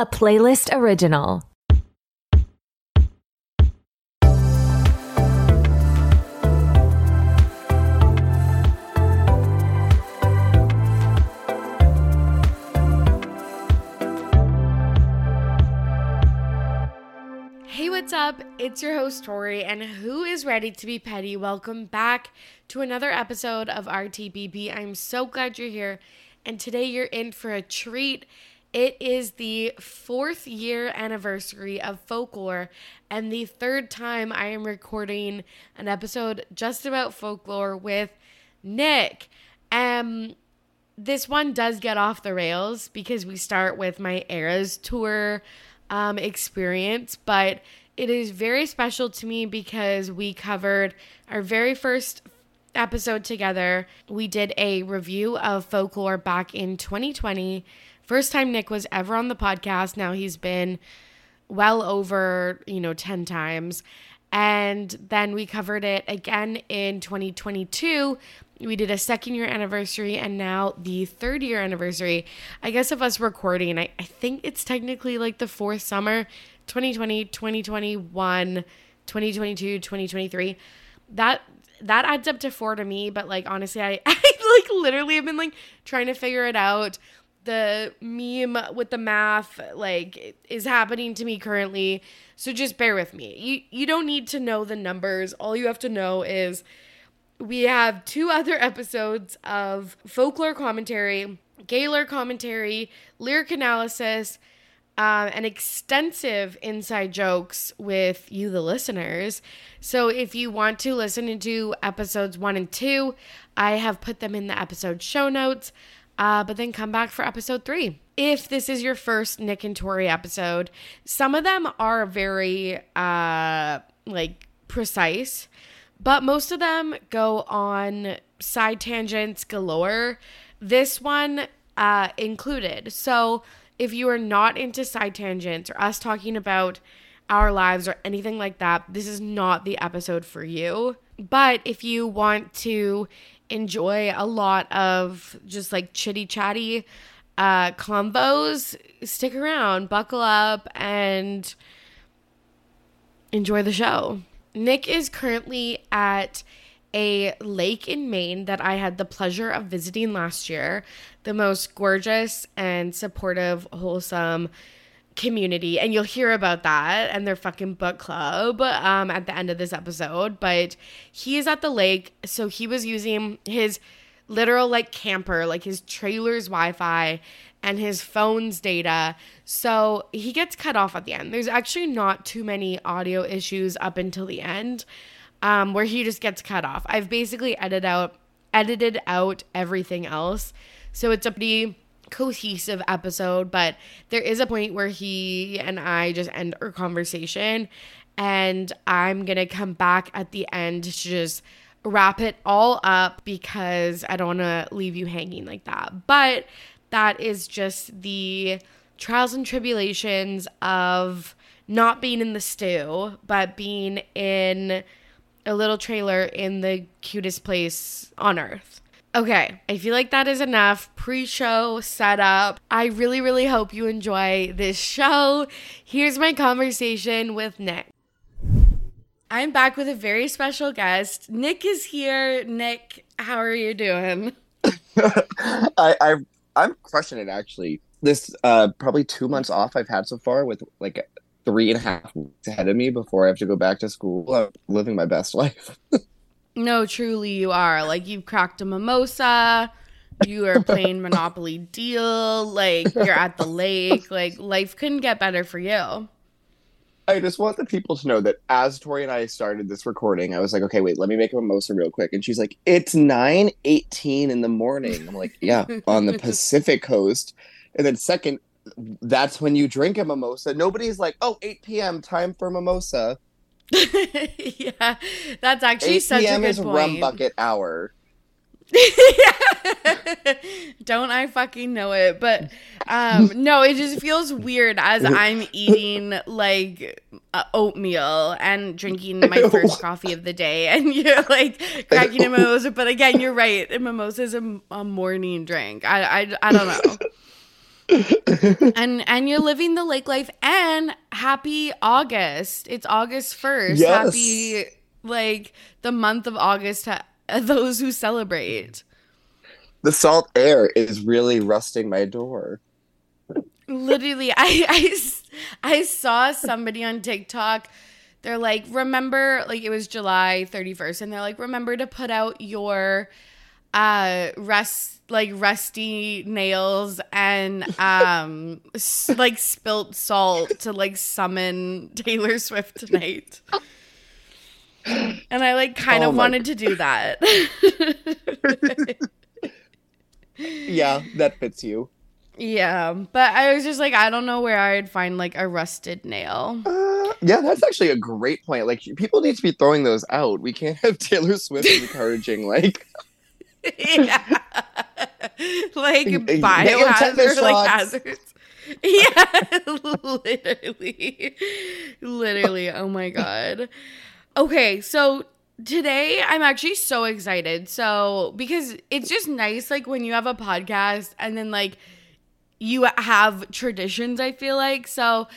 a playlist original. What's up? It's your host, Tori, and who is ready to be petty? Welcome back to another episode of RTBB. I'm so glad you're here, and today you're in for a treat. It is the 4th year anniversary of Folklore, and the 3rd time I am recording an episode just about Folklore with Nick. This one does get off the rails because we start with my Eras Tour experience, but it is very special to me because we covered our very first episode together. We did a review of Folklore back in 2020. First time Nick was ever on the podcast. Now he's been well over, 10 times. And then we covered it again in 2022. We did a 2nd year anniversary and now the 3rd year anniversary, I guess, of us recording. I think it's technically like the 4th summer, 2020, 2021, 2022, 2023. That adds up to 4 to me, but honestly, I literally have been trying to figure it out. The meme with the math is happening to me currently. So just bear with me. You don't need to know the numbers. All you have to know is we have 2 other episodes of Folklore commentary, Gaylor commentary, lyric analysis, and extensive inside jokes with you, the listeners. So if you want to listen to episodes 1 and 2, I have put them in the episode show notes, but then come back for episode 3. If this is your first Nick and Tori episode, some of them are very, precise. But most of them go on side tangents galore, this one included. So if you are not into side tangents or us talking about our lives or anything like that, this is not the episode for you. But if you want to enjoy a lot of just chitty-chatty combos, stick around, buckle up, and enjoy the show. Nick is currently at a lake in Maine that I had the pleasure of visiting last year. The most gorgeous and supportive, wholesome community. And you'll hear about that and their fucking book club at the end of this episode. But he is at the lake, so he was using his literal camper, his trailer's Wi-Fi and his phone's data. So he gets cut off at the end. There's actually not too many audio issues up until the end where he just gets cut off. I've basically edited out everything else. So it's a pretty cohesive episode, but there is a point where he and I just end our conversation, and I'm going to come back at the end to just wrap it all up because I don't want to leave you hanging like that. But that is just the trials and tribulations of not being in the stew, but being in a little trailer in the cutest place on earth. Okay, I feel that is enough pre-show setup. I really, really hope you enjoy this show. Here's my conversation with Nick. I'm back with a very special guest. Nick is here. Nick, how are you doing? I'm crushing it, actually. This probably 2 months off I've had so far, with 3.5 weeks ahead of me before I have to go back to school. I'm living my best life. No, truly you are. You've cracked a mimosa. You are playing Monopoly Deal. You're at the lake. Life couldn't get better for you. I just want the people to know that as Tori and I started this recording, I was okay, wait, let me make a mimosa real quick. And she's like, it's 9:18 in the morning. I'm like, yeah, on the Pacific coast. And then second, that's when you drink a mimosa. Nobody's like, oh, 8 p.m., time for mimosa. Yeah, that's actually such a good point. 8 p.m. is rum bucket hour. Don't I fucking know it? But no, it just feels weird as I'm eating oatmeal and drinking my first coffee of the day, and you're cracking a mimosa. But again, you're right, mimosa is a morning drink. I don't know. And you're living the lake life. And happy August. It's August 1st. Yes. Happy, like, the month of August, those who celebrate. The salt air is really rusting my door. Literally, I saw somebody on TikTok. They're like, remember, like, it was July 31st. And they're like, remember to put out your rusty nails and like spilt salt to like summon Taylor Swift tonight. And I like kind of wanted to do that. Yeah, that fits you. Yeah, but I was just like, I don't know where I would find like a rusted nail. Yeah, that's actually a great point. Like, people need to be throwing those out. We can't have Taylor Swift encouraging like yeah. Like biohazards, like hazards. Yeah, literally. Oh my god. Okay, so today I'm actually so excited. So because it's just nice, like, when you have a podcast and then like you have traditions, I feel like. So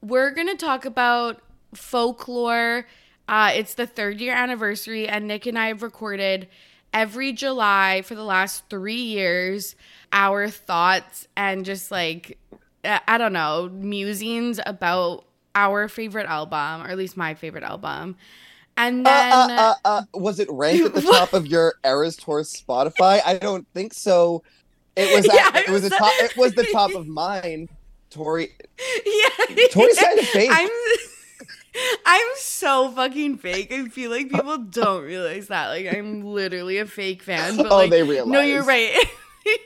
we're gonna talk about Folklore. It's the 3rd year anniversary, and Nick and I have recorded every July for the last 3 years our thoughts and just like, I don't know, musings about our favorite album, or at least my favorite album. And then was it ranked at the top of your Eras Tour Spotify? I don't think so. It was it was the top of mine. Tori. Yeah. Tori's kind of fake. I'm so fucking fake. I feel like people don't realize that. Like, I'm literally a fake fan. But, like, they realize. No, you're right.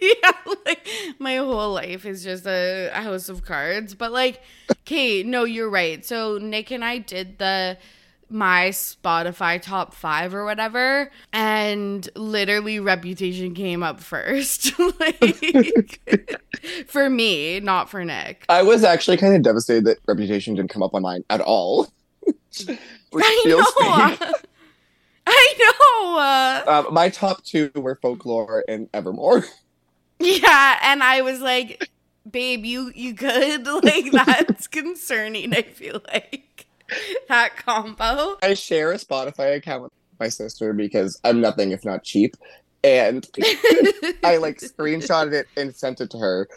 Yeah, like, my whole life is just a house of cards. But like, okay, no, you're right. So Nick and I did my Spotify top 5 or whatever, and literally Reputation came up first. Like, for me, not for Nick. I was actually kind of devastated that Reputation didn't come up on mine at all. I know. My top 2 were Folklore and Evermore. Yeah, and I was like, babe, you good? Like, that's concerning, I feel like. That combo. I share a Spotify account with my sister because I'm nothing if not cheap, and I like screenshotted it and sent it to her,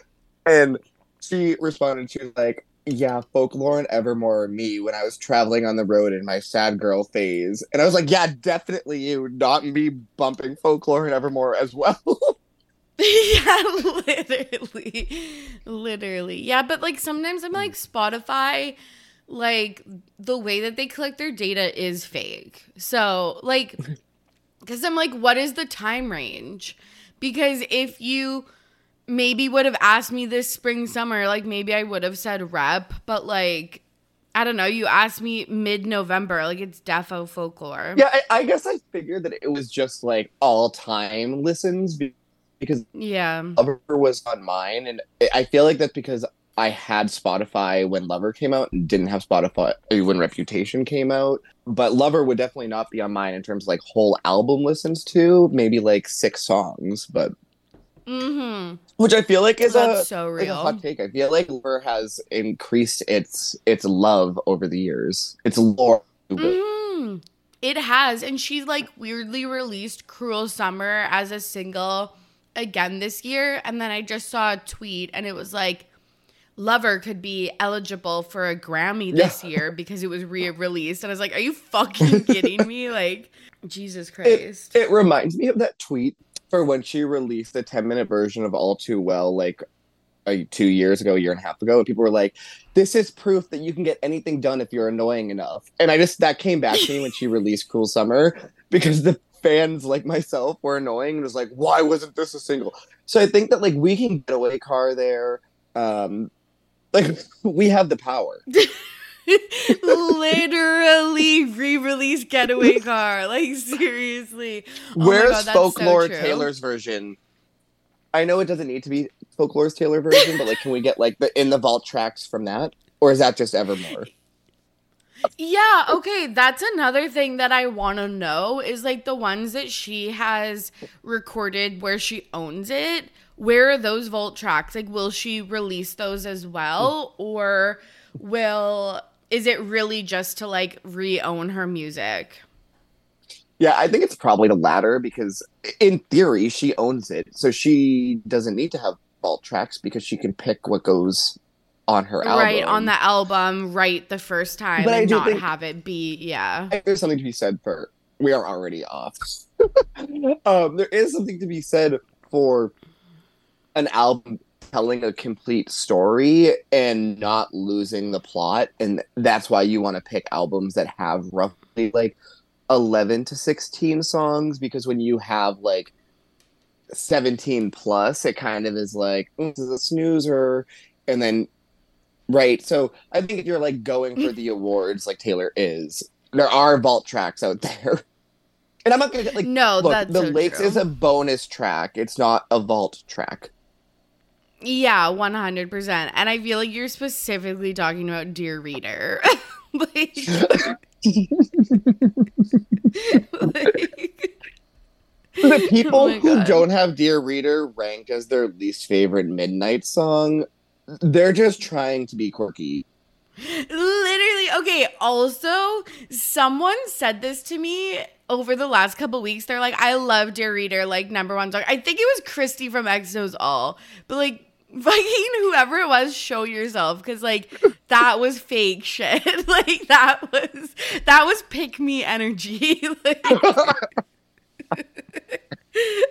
and she responded. She was like, yeah, Folklore and Evermore are me when I was traveling on the road in my sad girl phase. And I was like, yeah, definitely you, not me bumping Folklore and Evermore as well. Yeah, literally. Yeah, but like, sometimes I'm like, Spotify, like, the way that they collect their data is fake. So, like, because I'm like, what is the time range? Because if you maybe would have asked me this spring, summer, like, maybe I would have said rep, but like, I don't know, you asked me mid-November, like, it's defo Folklore. Yeah, I guess I figured that it was just like all-time listens because yeah, Lover was on mine, and I feel like that's because I had Spotify when Lover came out and didn't have Spotify when Reputation came out. But Lover would definitely not be on mine in terms of like whole album listens to, maybe like 6 songs, but which I feel like is a hot take. I feel like Lover has increased its love over the years. It's lore. It has, and she's like weirdly released Cruel Summer as a single again this year. And then I just saw a tweet and it was like, Lover could be eligible for a Grammy this year because it was re-released. And I was like, are you fucking kidding me? Like, Jesus Christ. It reminds me of that tweet for when she released the 10-minute version of All Too Well, like, 2 years ago, a year and a half ago, and people were like, this is proof that you can get anything done if you're annoying enough. And that came back to me when she released Cruel Summer, because the fans like myself were annoying and was like, why wasn't this a single? So I think that, like, we can get away car there. Like, we have the power. Literally re-release Getaway Car. Like, seriously. Where's Folklore Taylor's version? I know it doesn't need to be Folklore's Taylor version, but, like, can we get, like, the In the Vault tracks from that? Or is that just Evermore? Yeah, okay, that's another thing that I want to know is, like, the ones that she has recorded where she owns it. where are those vault tracks? Like, will she release those as well? Or is it really just to like re-own her music? Yeah, I think it's probably the latter, because in theory, she owns it. So she doesn't need to have vault tracks because she can pick what goes on her album. Right, on the album, right the first time, but and not have it be, yeah. There's something to be said for, we are already off. There is something to be said for an album telling a complete story and not losing the plot. And that's why you want to pick albums that have roughly like 11 to 16 songs, because when you have like 17 plus, it kind of is like, this is a snoozer. And then, right. So I think if you're like going for the awards, like Taylor is, there are vault tracks out there. And I'm not going to like, no, look, that's The so Lakes true. Is a bonus track. It's not a vault track. Yeah, 100%. And I feel like you're specifically talking about Dear Reader. Like, like, the people who don't have Dear Reader ranked as their least favorite Midnight song, they're just trying to be quirky. Literally. Okay, also, someone said this to me over the last couple weeks. They're like, I love Dear Reader, like, number one song. I think it was Christy from X Knows All. But, like, fucking whoever it was, show yourself. Because, like, that was fake shit. Like, that was pick-me energy. Like,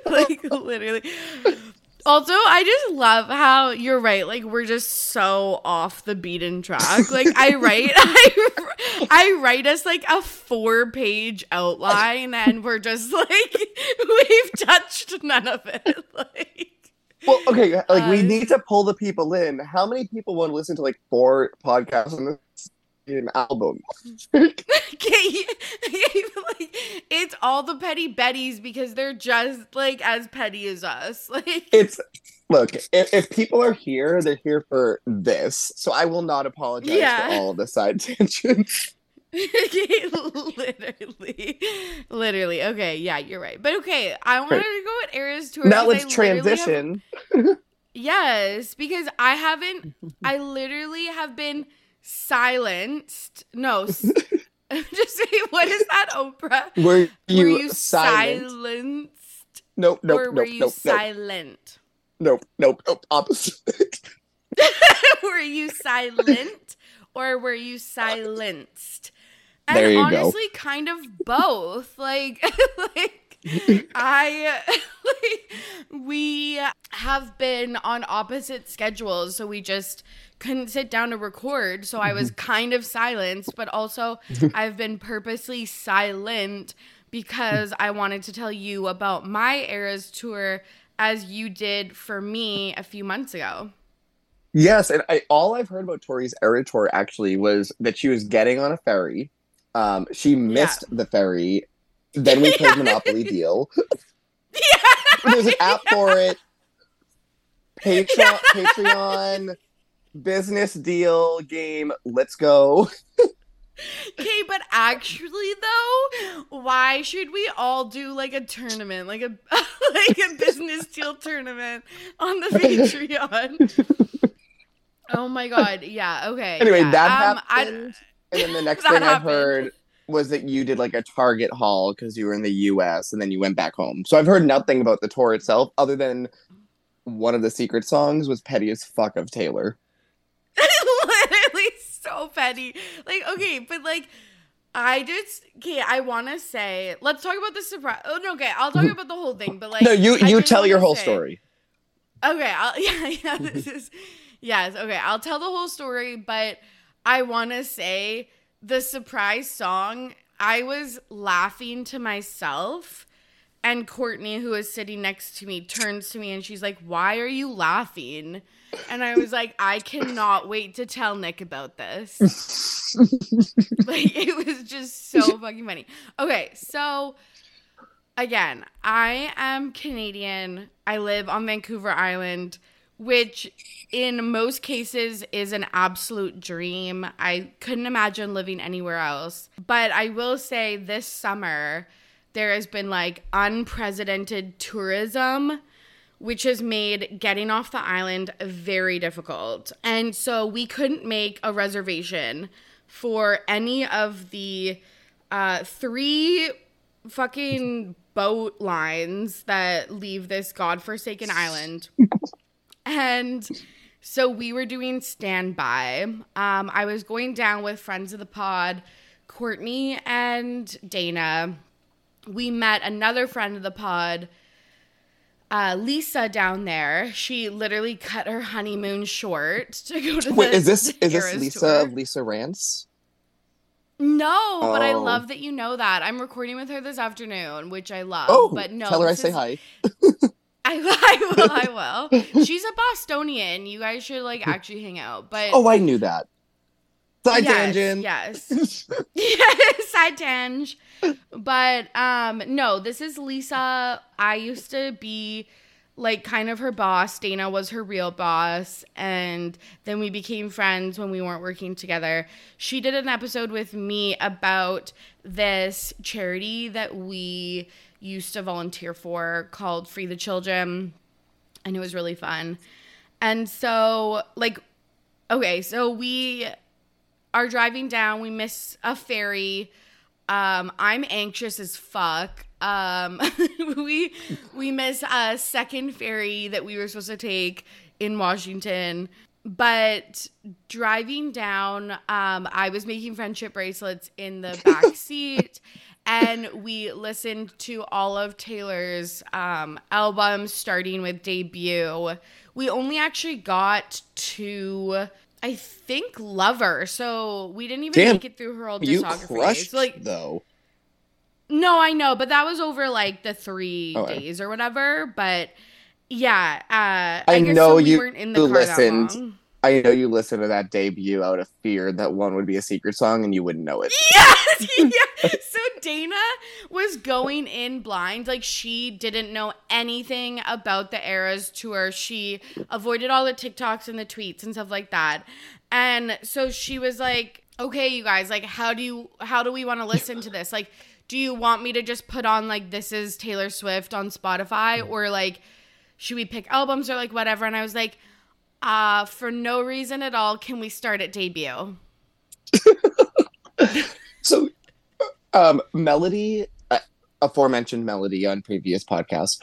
like, literally. Also, I just love how you're right. Like, we're just so off the beaten track. Like, I write us like a 4-page outline, and we're just like, we've touched none of it. Like, well, okay, like we need to pull the people in. How many people want to listen to like 4 podcasts on this album? Okay, like, it's all the petty Bettys because they're just like as petty as us. Like, it's look, if people are here, they're here for this. So I will not apologize for all of the side tangents. Okay, literally. Okay, yeah, you're right. But okay, I wanted to go at Eras Tour. Now let's transition. Yes, because I literally have been silenced. No, just say, what is that, Oprah? Were you silenced? Nope. Or were you silent? Nope. Opposite. Were you silent or were you silenced? And there you honestly, go. Kind of both. Like, we have been on opposite schedules, so we just couldn't sit down to record. So I was kind of silenced, but also I've been purposely silent because I wanted to tell you about my Eras Tour as you did for me a few months ago. Yes, and all I've heard about Tori's Eras Tour actually was that she was getting on a ferry. She missed the ferry. Then we played Monopoly Deal. Yeah. There's an app for it. Patreon business deal game. Let's go. Okay, but actually though, why should we all do like a tournament, like a business deal tournament on the Patreon? Oh my god, yeah. Okay. Anyway, that happened. And then the next thing I've heard was that you did like a Target haul because you were in the US and then you went back home. So I've heard nothing about the tour itself other than one of the secret songs was petty as fuck of Taylor. Literally so petty. Like, okay, but like, I want to say, let's talk about the surprise. Oh, no, okay, I'll talk about the whole thing, but like. No, you tell your whole story. Okay, I'll tell the whole story, but I want to say, the surprise song, I was laughing to myself, and Courtney, who is sitting next to me, turns to me and she's like, why are you laughing? And I was like, I cannot wait to tell Nick about this. Like, it was just so fucking funny. Okay, so again, I am Canadian. I live on Vancouver Island, which in most cases is an absolute dream. I couldn't imagine living anywhere else. But I will say this summer, there has been like unprecedented tourism, which has made getting off the island very difficult. And so we couldn't make a reservation for any of the three fucking boat lines that leave this godforsaken island. And so we were doing standby. I was going down with friends of the pod, Courtney and Dana. We met another friend of the pod, Lisa, down there. She literally cut her honeymoon short to go to Wait, is this Lisa of Lisa Rants? No, but I love that you know that. I'm recording with her this afternoon, which I love. Oh, but no, tell her I say hi. I will. She's a Bostonian. You guys should actually hang out. But oh, I knew that. Side tangent. Yes. Yes, side tangent. But no, this is Lisa. I used to be kind of her boss. Dana was her real boss. And then we became friends when we weren't working together. She did an episode with me about this charity that we used to volunteer for called Free the Children. And it was really fun. And so, okay, so we are driving down. We miss a ferry. I'm anxious as fuck. We miss a second ferry that we were supposed to take in Washington. But driving down, I was making friendship bracelets in the back seat, and we listened to all of Taylor's albums, starting with Debut. We only actually got to, I think, Lover. So we didn't even make it through her whole discography. You crushed, though. No, I know, but that was over the 3 days or whatever. But yeah, I guess we weren't in the car that long. I know you listened to that Debut out of fear that one would be a secret song and you wouldn't know it. Yes! Yeah. So Dana was going in blind. She didn't know anything about the Eras Tour. She avoided all the TikToks and the tweets and stuff like that. And so she was like, okay, you guys, how do we want to listen to this? Do you want me to just put on, this is Taylor Swift on Spotify? Or, should we pick albums or, whatever? And I was like, for no reason at all, can we start at Debut? So, Melody, aforementioned Melody on previous podcasts,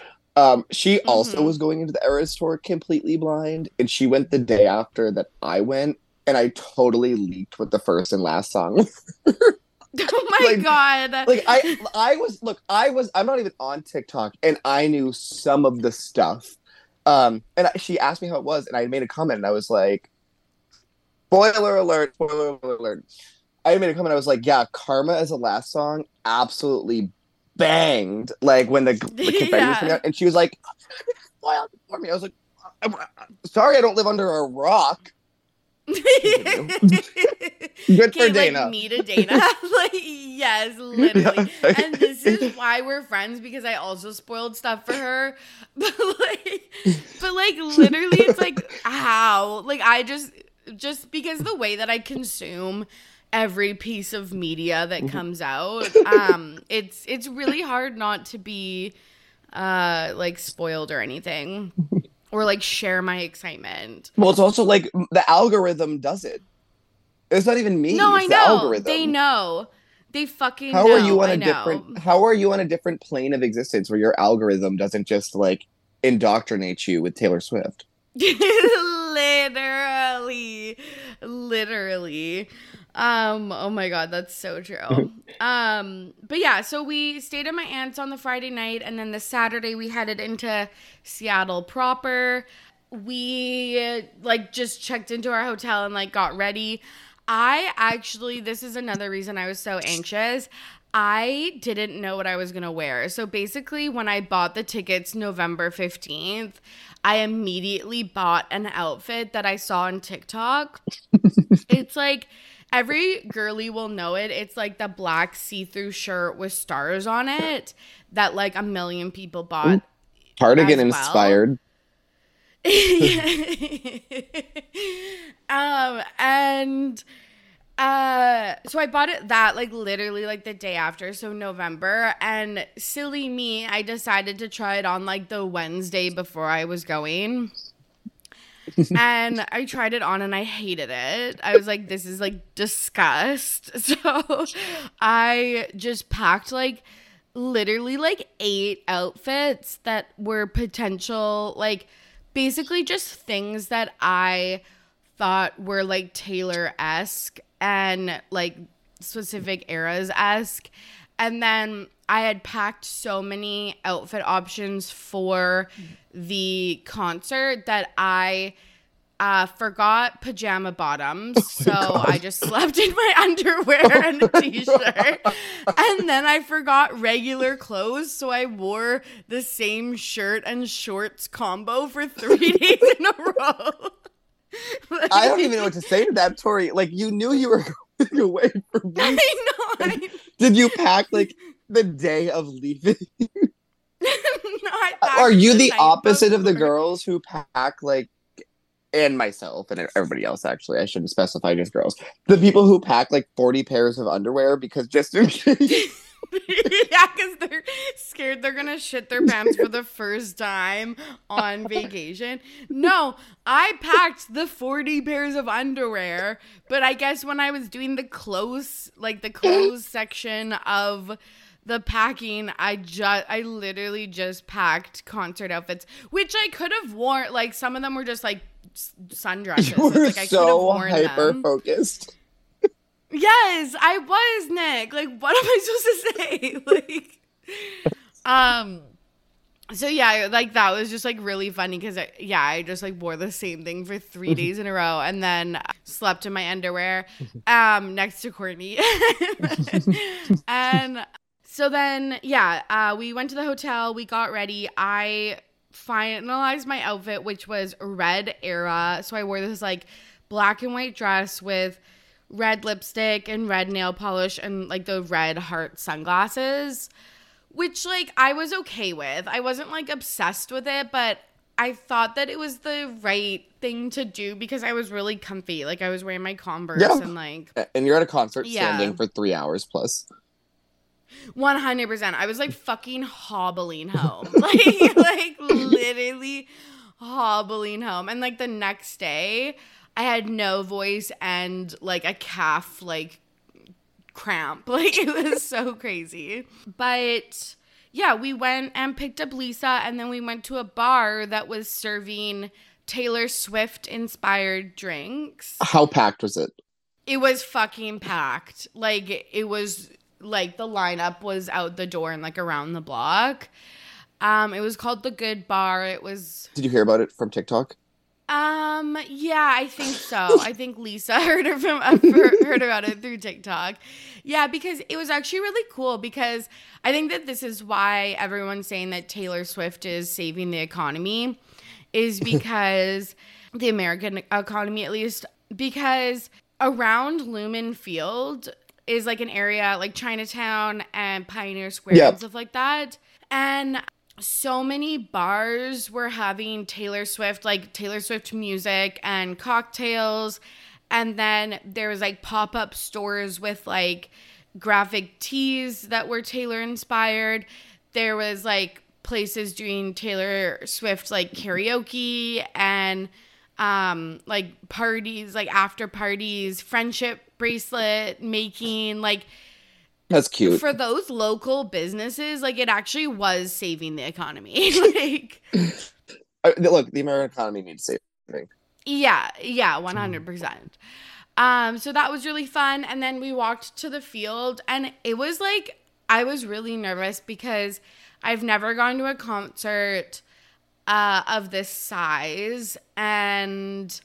she also was going into the Eras Tour completely blind. And she went the day after that I went. And I totally leaked what the first and last song was. Oh my god. I'm not even on TikTok, and I knew some of the stuff. And she asked me how it was, and I made a comment, and I was like, spoiler alert. I made a comment, I was like, yeah, Karma as a last song absolutely banged, when the confetti was coming out, and she was like, spoiled it for me. I was like, I'm sorry I don't live under a rock. Good for Dana. Me to Dana. Yes, literally. And this is why we're friends, because I also spoiled stuff for her. But literally, it's how? I just because the way that I consume every piece of media that comes out, it's really hard not to be spoiled or anything. Or share my excitement. Well, it's also the algorithm does it. It's not even me. No, it's the algorithm. They know. They fucking know. How are you on a different plane of existence where your algorithm doesn't just indoctrinate you with Taylor Swift? Literally. Oh my god, that's so true. But yeah, so we stayed at my aunt's on the Friday night, and then the Saturday we headed into Seattle proper. We just checked into our hotel and got ready. This is another reason I was so anxious. I didn't know what I was gonna wear. So basically, when I bought the tickets November 15th, I immediately bought an outfit that I saw on TikTok. It's every girly will know it. It's the black see-through shirt with stars on it that a million people bought. Cardigan inspired. And So I bought it that like literally like the day after, so November, and silly me, I decided to try it on like the Wednesday before I was going. And I tried it on and I hated it. I was like, this is like disgust. So I just packed like literally like 8 outfits that were potential, like basically just things that I thought were like Taylor-esque and like specific eras-esque. And then I had packed so many outfit options for the concert that I forgot pajama bottoms. I just slept in my underwear and a t-shirt. And then I forgot regular clothes, so I wore the same shirt and shorts combo for 3 days in a row. Like, I don't even know what to say to that, Tori. Like, you knew you were going away for weeks. I know. Did you pack like the day of leaving? No, I packed. Are you the opposite of the girls who pack like, and myself and everybody else, actually, I shouldn't specify just girls. The people who pack like 40 pairs of underwear because just in case. Yeah, because they're scared they're gonna shit their pants for the first time on vacation. No, I packed the 40 pairs of underwear, but I guess when I was doing the clothes section of the packing, I literally just packed concert outfits, which I could have worn. Like, some of them were just like sundresses. You were like, I so hyper focused. Yes, I was, Nick. Like, what am I supposed to say? Like, so yeah, like that was just like really funny because I just like wore the same thing for 3 days in a row and then slept in my underwear next to Courtney. And so then we went to the hotel, we got ready. I finalized my outfit, which was red era. So I wore this like black and white dress with red lipstick and red nail polish and like the red heart sunglasses, which like I was okay with. I wasn't like obsessed with it, but I thought that it was the right thing to do because I was really comfy. Like, I was wearing my Converse and like. And you're at a concert standing for 3 hours plus. 100%. I was like fucking hobbling home. like literally hobbling home. And like the next day, I had no voice and like a calf like cramp. Like, it was so crazy. But yeah, we went and picked up Lisa, and then we went to a bar that was serving Taylor Swift inspired drinks. How packed was it? It was fucking packed. Like, it was like the lineup was out the door and like around the block. It was called The Good Bar. It was. Did you hear about it from TikTok? Yeah, I think so. I think Lisa heard about it through TikTok. Yeah, because it was actually really cool because I think that this is why everyone's saying that Taylor Swift is saving the economy, is because the American economy, at least, because around Lumen Field is like an area like Chinatown and Pioneer Square and stuff like that. And so many bars were having Taylor Swift music and cocktails. And then there was like pop-up stores with like graphic tees that were Taylor inspired. There was like places doing Taylor Swift like karaoke and like parties, like after parties, friendship bracelet making, like. That's cute. For those local businesses, like, it actually was saving the economy. Like, look, the American economy needs saving. Yeah, 100%. So that was really fun. And then we walked to the field, and it was like, I was really nervous because I've never gone to a concert of this size and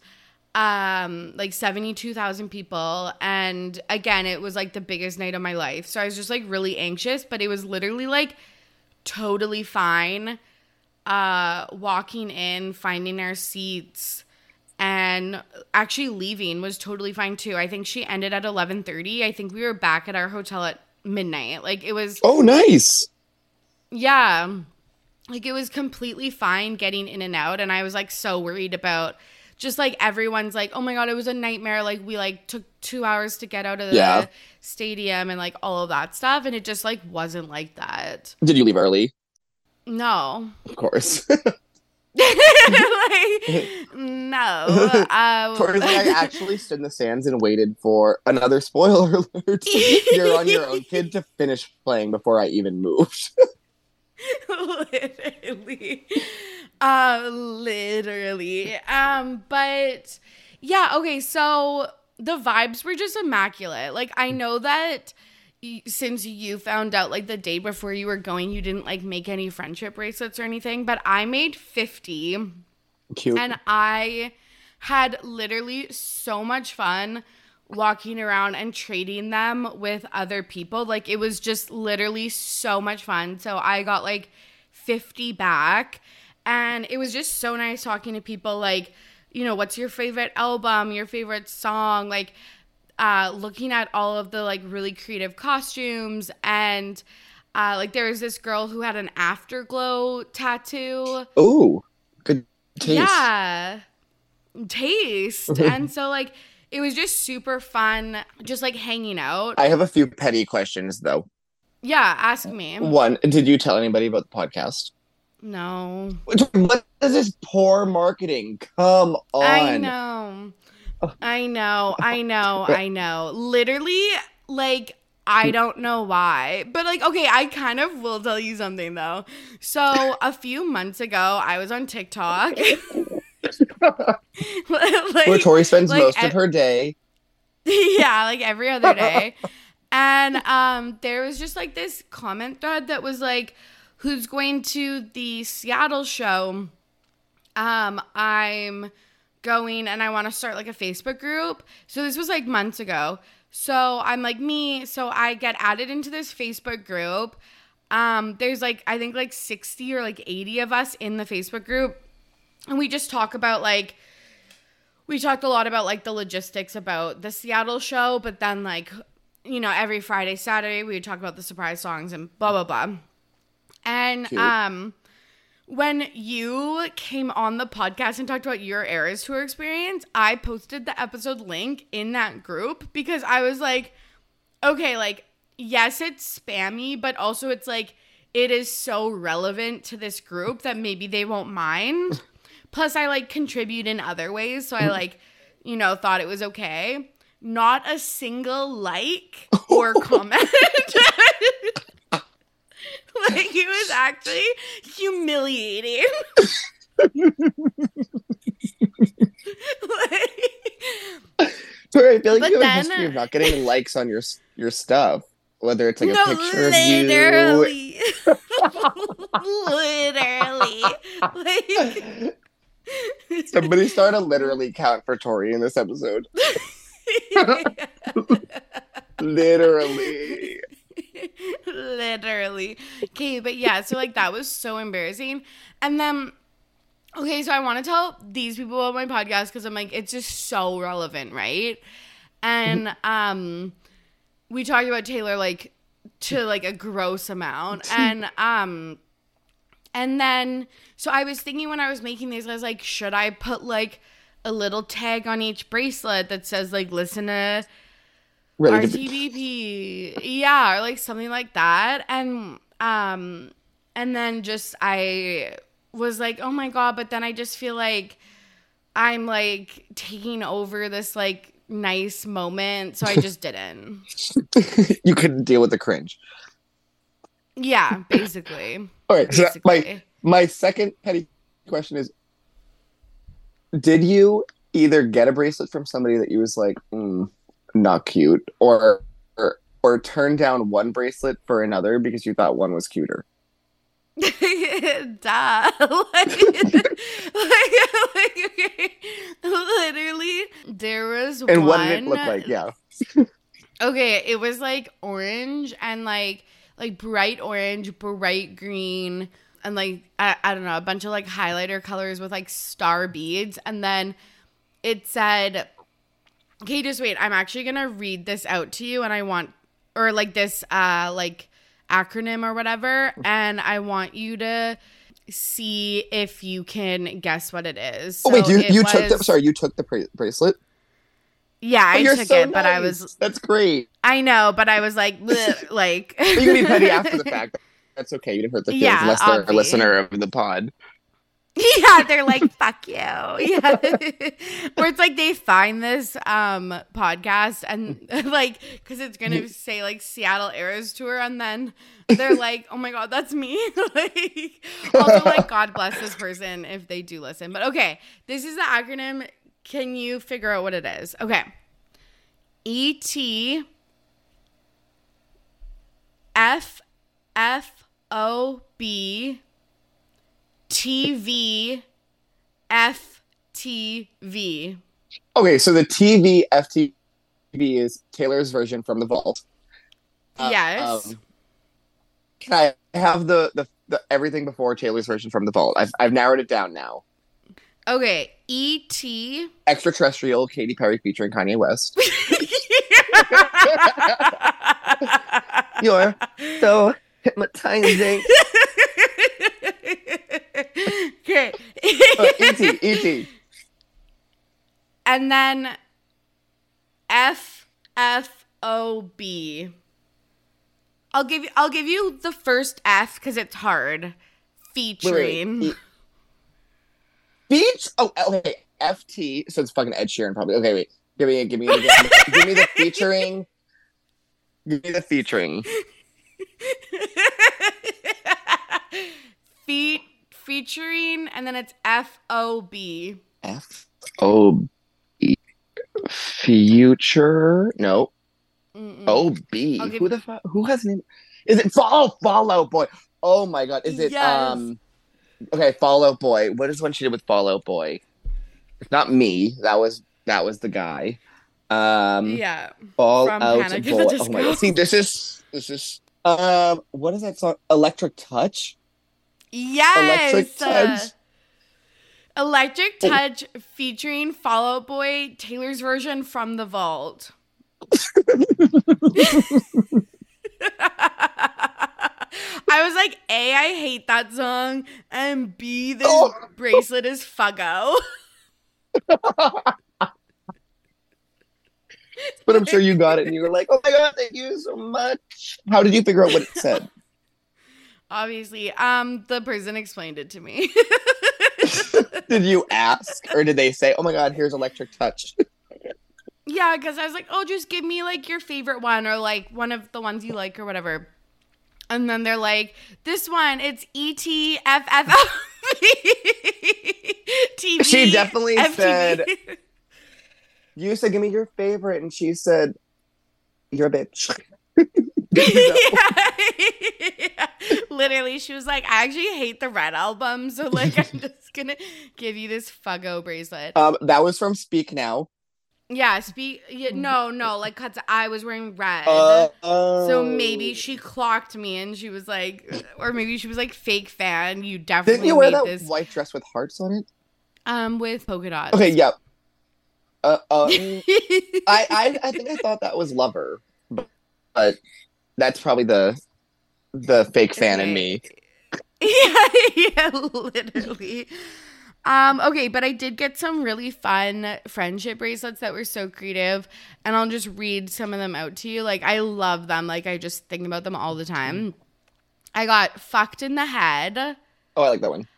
like 72,000 people, and again, it was like the biggest night of my life, so I was just like really anxious, but it was literally like totally fine walking in, finding our seats, and actually leaving was totally fine too. I think she ended at 11:30. I think we were back at our hotel at midnight. Like, it was nice. Yeah, like, it was completely fine getting in and out, and I was like so worried about just like everyone's like, oh my God, it was a nightmare. Like we like took 2 hours to get out of the stadium and like all of that stuff. And it just like wasn't like that. Did you leave early? No. Of course. I actually stood in the stands and waited for another spoiler alert. You're on your own, kid, to finish playing before I even moved. Literally. But yeah, okay, so the vibes were just immaculate. Like, I know that since you found out like the day before you were going, you didn't like make any friendship bracelets or anything, but I made 50. Cute. And I had literally so much fun walking around and trading them with other people. Like it was just literally so much fun. So I got like 50 back, and it was just so nice talking to people, like, you know, what's your favorite album, your favorite song, like looking at all of the like really creative costumes. And like there was this girl who had an afterglow tattoo. Oh, good taste. Yeah, taste. And so like it was just super fun, just like hanging out. I have a few petty questions though. Yeah, ask me. One, did you tell anybody about the podcast? No. What is this poor marketing? Come on. I know. I know. Literally, like, I don't know why. But, like, okay, I kind of will tell you something, though. So, a few months ago, I was on TikTok. Like, where Tori spends like most of her day. Yeah, like every other day. And there was just, like, this comment thread that was, like, who's going to the Seattle show? I'm going and I want to start like a Facebook group. So this was like months ago. So I'm like me. So I get added into this Facebook group. There's like, I think like 60 or like 80 of us in the Facebook group. And we just talk about like, we talked a lot about like the logistics about the Seattle show. But then like, you know, every Friday, Saturday, we would talk about the surprise songs and blah, blah, blah. And when you came on the podcast and talked about your Eras Tour experience, I posted the episode link in that group because I was like, okay, like, yes, it's spammy, but also it's like, it is so relevant to this group that maybe they won't mind. Plus, I like contribute in other ways. So I like, you know, thought it was okay. Not a single like or comment. Like, it was actually humiliating. Sorry, I feel like you have a history of not getting likes on your stuff, whether it's like a picture literally. Of you. Literally. Like, somebody start a literally count for Tori in this episode. Literally. Literally. Okay, but yeah, so like that was so embarrassing. And then, okay, so I want to tell these people about my podcast because I'm like, it's just so relevant, right? And we talked about Taylor like to like a gross amount. And then so I was thinking when I was making these, I was like, should I put like a little tag on each bracelet that says like listen to RTBP, yeah, or like something like that. And then just I was like, oh my God, but then I just feel like I'm like taking over this like nice moment, so I just didn't. You couldn't deal with the cringe. Yeah, basically. All right, basically. So my second petty question is, did you either get a bracelet from somebody that you was like, not cute, or turn down one bracelet for another because you thought one was cuter? Duh. Like, okay. Literally, there was one. And what did it look like? Yeah. Okay, it was like orange and like bright orange, bright green, and like I don't know, a bunch of like highlighter colors with like star beads. And then it said, okay, just wait. I'm actually going to read this out to you, and I want, or like this, like acronym or whatever. And I want you to see if you can guess what it is. So you took the bracelet? Yeah, I took it, but I was... That's great. I know, but I was like... bleh, like... But you can be petty after the fact. That's okay. You didn't hurt the feelings unless they're a listener of the pod. Yeah, they're like, fuck you. Yeah. Where it's like they find this podcast and like... Because it's going to say like Seattle Eras Tour and then they're like, oh my God, that's me. Like, also like, God bless this person if they do listen. But okay, this is the acronym... Can you figure out what it is? Okay. E-T F-F-O-B T-V F-T-V. Okay, so the T-V F-T-V is Taylor's version from The Vault. Yes. Can I have the everything before Taylor's version from The Vault? I've narrowed it down now. Okay, E.T. Extraterrestrial, Katy Perry featuring Kanye West. You're so hypnotizing. Okay. E.T., E.T. And then F-F-O-B. I'll give you the first F because it's hard. Featuring... Wait. Beach? Oh, okay. FT. So it's fucking Ed Sheeran, probably. Okay, wait. Give me the featuring. Give me the featuring. Featuring, and then it's F-O-B. F-O-B. Future? No. Mm-mm. O-B. Who the fuck? Who has a name? Is it Fall Out Boy? Oh my God. Is it, yes. Okay, Fall Out Boy. What is one she did with Fall Out Boy? It's not me. That was the guy. Yeah. Fall Out Boy. Oh my God. See, this is. What is that song? Electric Touch. Yes. Electric Touch. Electric Touch featuring Fall Out Boy, Taylor's version from The Vault. I was like, A, I hate that song, and B, this bracelet is fuggo. But I'm sure you got it, and you were like, oh my God, thank you so much. How did you figure out what it said? Obviously, the person explained it to me. Did you ask, or did they say, oh my God, here's Electric Touch? Yeah, because I was like, oh, just give me, like, your favorite one, or, like, one of the ones you like, or whatever. And then they're like, this one, it's E-T-F-F-O-V. She definitely said, you said, give me your favorite. And she said, you're a bitch. Yeah. Literally, she was like, I actually hate the Red album. So, like, I'm just going to give you this fuggo bracelet. That was from Speak Now. Yeah, no, like, cuts. I was wearing red. So maybe she clocked me and she was like, or maybe she was like, fake fan. You definitely didn't you wear that this white dress with hearts on it? With polka dots. Okay, yeah. I think I thought that was Lover, but that's probably the fake fan in me. Yeah, literally. Okay, but I did get some really fun friendship bracelets that were so creative, and I'll just read some of them out to you. Like, I love them. Like, I just think about them all the time. I got Fucked in the Head. Oh, I like that one.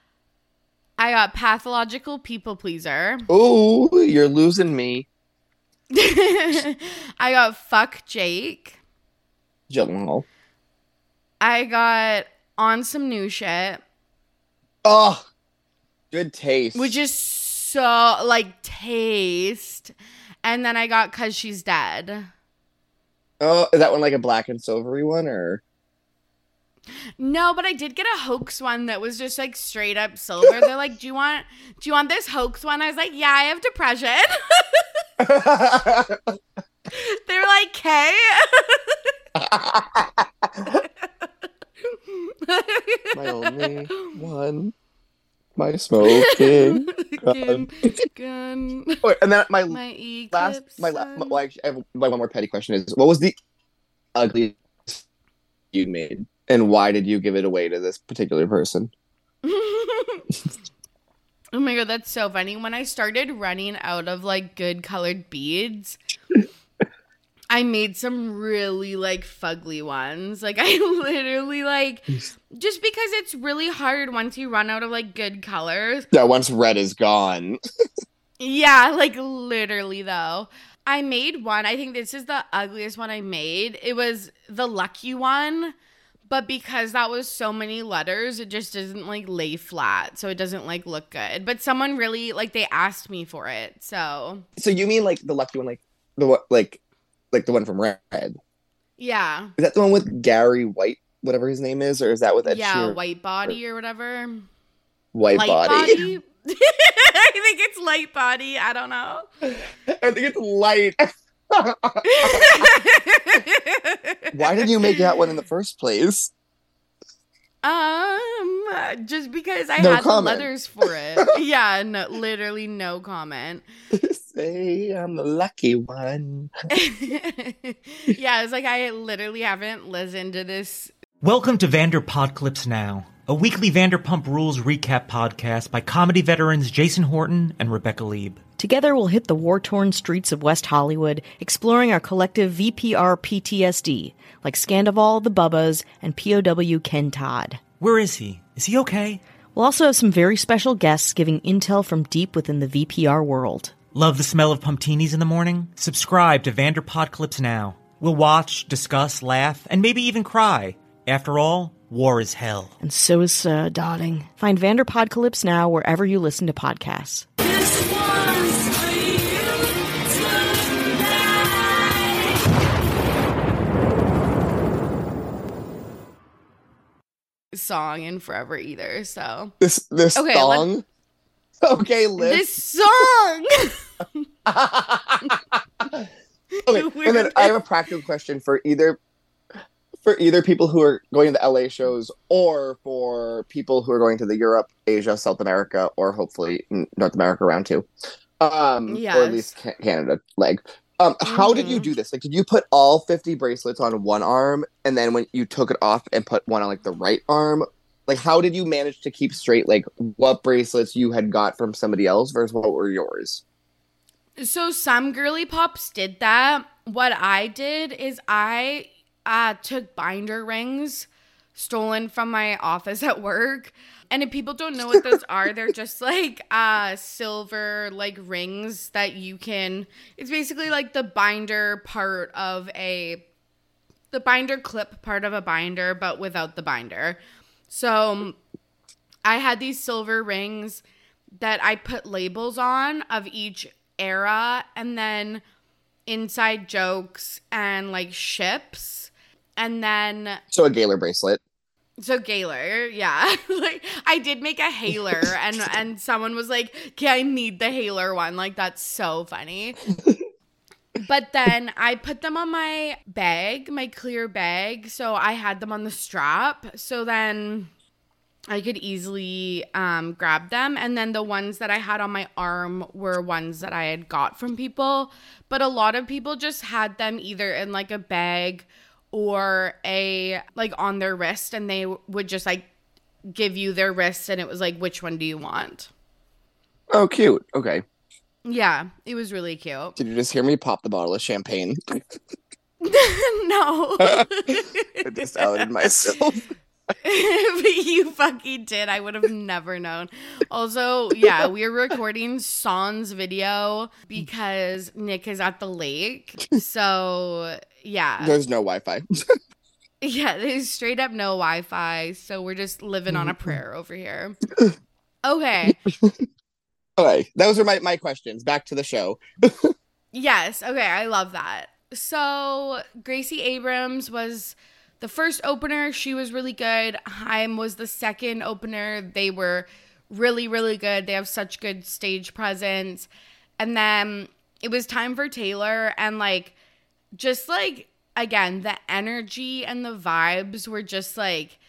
I got Pathological People Pleaser. Oh, you're losing me. I got Fuck Jake. Jamal. I got On Some New Shit. Oh. Good taste. Which is so, like, taste. And then I got Cause She's Dead. Oh, is that one like a black and silvery one, or? No, but I did get a Hoax one that was just, like, straight up silver. They're like, do you want this Hoax one? I was like, yeah, I have depression. They were like, okay. My only one. My smoking gun. And then my one more petty question is, what was the ugliest you made, and why did you give it away to this particular person? Oh my God, that's so funny. When I started running out of like good colored beads, I made some really like fugly ones. Like I literally like, just because it's really hard once you run out of like good colors. Yeah, once red is gone. Yeah, like literally though. I made one. I think this is the ugliest one I made. It was the lucky one. But because that was so many letters, it just doesn't, like, lay flat. So it doesn't, like, look good. But someone really, like, they asked me for it, so. So you mean, like, the lucky one, like, the one from Red? Yeah. Is that the one with Gary White, whatever his name is? Or is that with Ed Sheeran? Yeah, White Body or whatever. Light Body? I think it's Light Body. I don't know. I think it's Light. Why did you make that one in the first place? Just because I had the letters for it. Yeah, no, literally no comment. Say I'm the lucky one. Yeah, it's like I literally haven't listened to this. Welcome to Vanderpodclips Now, a weekly Vanderpump Rules recap podcast by comedy veterans Jason Horton and Rebecca Lieb. Together, we'll hit the war-torn streets of West Hollywood, exploring our collective VPR PTSD, like Scandival, the Bubbas, and POW Ken Todd. Where is he? Is he okay? We'll also have some very special guests giving intel from deep within the VPR world. Love the smell of pumptinis in the morning? Subscribe to Vanderpodclips Now. We'll watch, discuss, laugh, and maybe even cry. After all, war is hell. And so is dotting. Find Vanderpodclips Now wherever you listen to podcasts. Song in forever either, so this okay, song okay Liz. This song. Okay, and then I have a practical question for either people who are going to the LA shows or for people who are going to the Europe, Asia, South America, or hopefully North America round two, yes. Or at least Canada leg. How did you do this? Like, did you put all 50 bracelets on one arm and then when you took it off and put one on like the right arm? Like, how did you manage to keep straight like what bracelets you had got from somebody else versus what were yours? So some girly pops did that. What I did is I took binder rings stolen from my office at work. And if people don't know what those are, they're just like silver like rings that you can, it's basically like the binder clip part of a binder, but without the binder. So I had these silver rings that I put labels on of each era and then inside jokes and like ships. And then. So a Gaylor bracelet. So Gaylor, yeah. Like I did make a Haler and someone was like, okay, I need the Haler one. Like that's so funny. But then I put them on my bag, my clear bag. So I had them on the strap. So then I could easily grab them. And then the ones that I had on my arm were ones that I had got from people. But a lot of people just had them either in like a bag or a like on their wrist, and they would just like give you their wrist, and it was like, which one do you want? Oh, cute. Okay. Yeah, it was really cute. Did you just hear me pop the bottle of champagne? No. I just outed myself. But you fucking did. I would have never known. Also, yeah, we are recording Sean's video because Nick is at the lake. So, yeah. There's no Wi-Fi. Yeah, there's straight up no Wi-Fi. So we're just living on a prayer over here. Okay. Okay. Those are my questions. Back to the show. Yes. Okay. I love that. So Gracie Abrams was the first opener. She was really good. Haim was the second opener. They were really, really good. They have such good stage presence. And then it was time for Taylor. And like, just like, again, the energy and the vibes were just like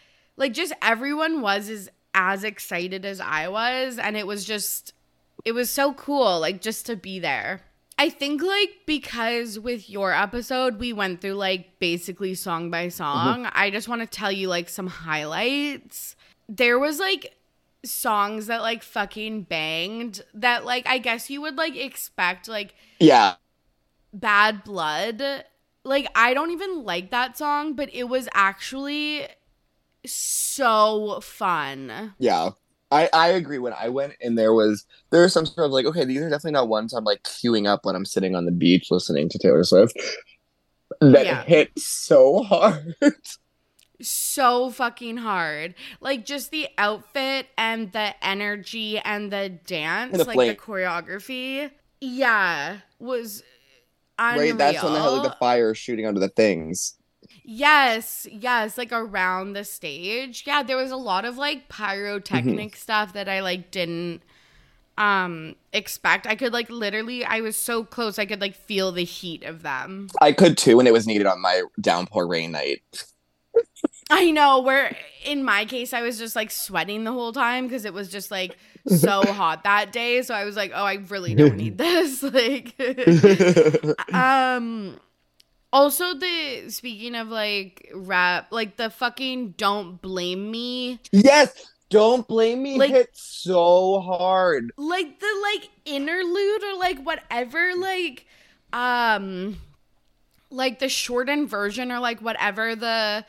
just everyone was as excited as I was. And it was so cool, like just to be there. I think, like, because with your episode, we went through, like, basically song by song. Mm-hmm. I just want to tell you, like, some highlights. There was, like, songs that like fucking banged that like I guess you would like expect like yeah Bad Blood. Like I don't even like that song, but it was actually so fun. Yeah. I agree. When I went and there was some sort of like, okay, these are definitely not ones I'm like queuing up when I'm sitting on the beach listening to Taylor Swift. That hit so hard. So fucking hard. Like just the outfit and the energy and the dance, and the like the choreography. Yeah. Was unreal. Right, that's when they had like the fire shooting onto the things. Yes, like around the stage. Yeah, there was a lot of like pyrotechnic stuff that I like didn't expect. I could like literally, I was so close, I could like feel the heat of them. I could too, and it was needed on my downpour rain night. I know, where in my case, I was just like sweating the whole time because it was just like so hot that day. So I was like, oh, I really don't need this. Like, also, speaking of like rap, like the fucking Don't Blame Me. Yes, Don't Blame Me like, hit so hard. Like the like interlude or like whatever, like the shortened version or like whatever the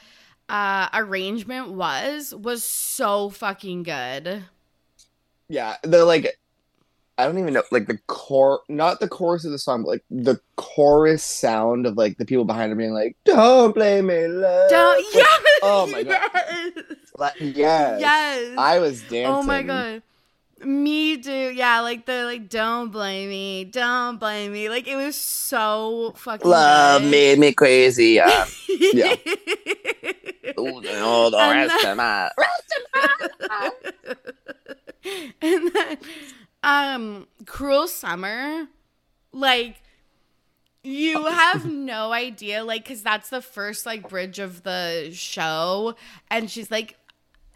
arrangement was so fucking good. Yeah, the like I don't even know, like the not the chorus of the song, but like the chorus sound of like the people behind him being like, "Don't blame me, love." Yes! Oh my god. Yes. I was dancing. Oh my god. Me too. Yeah, like the like don't blame me. Like it was so fucking love good. Made me crazy. Yeah. Ooh, no, the rest of my and then Cruel Summer, like you have no idea, like because that's the first like bridge of the show, and she's like,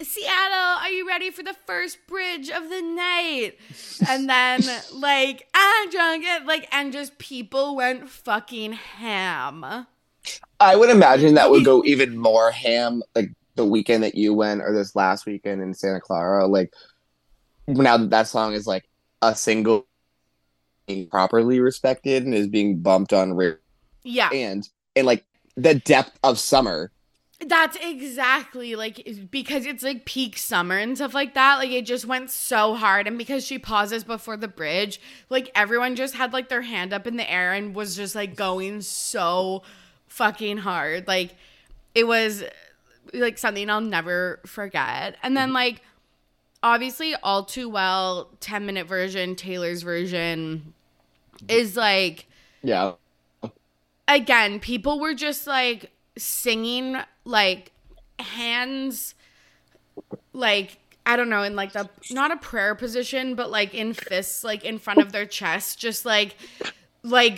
Seattle, are you ready for the first bridge of the night? And then like I'm drunk, like, and just people went fucking ham. I would imagine that would go even more ham like the weekend that you went or this last weekend in Santa Clara, like now that song is like a single being properly respected and is being bumped on radio. Yeah. And like the depth of summer. That's exactly, like, because it's, like, peak summer and stuff like that. Like, it just went so hard. And because she pauses before the bridge, like, everyone just had, like, their hand up in the air and was just, like, going so fucking hard. Like, it was, like, something I'll never forget. And then, like, obviously, All Too Well, 10-minute version, Taylor's version is, like... Yeah. Again, people were just, like... singing like hands, like I don't know, in like the not a prayer position, but like in fists, like in front of their chest, just like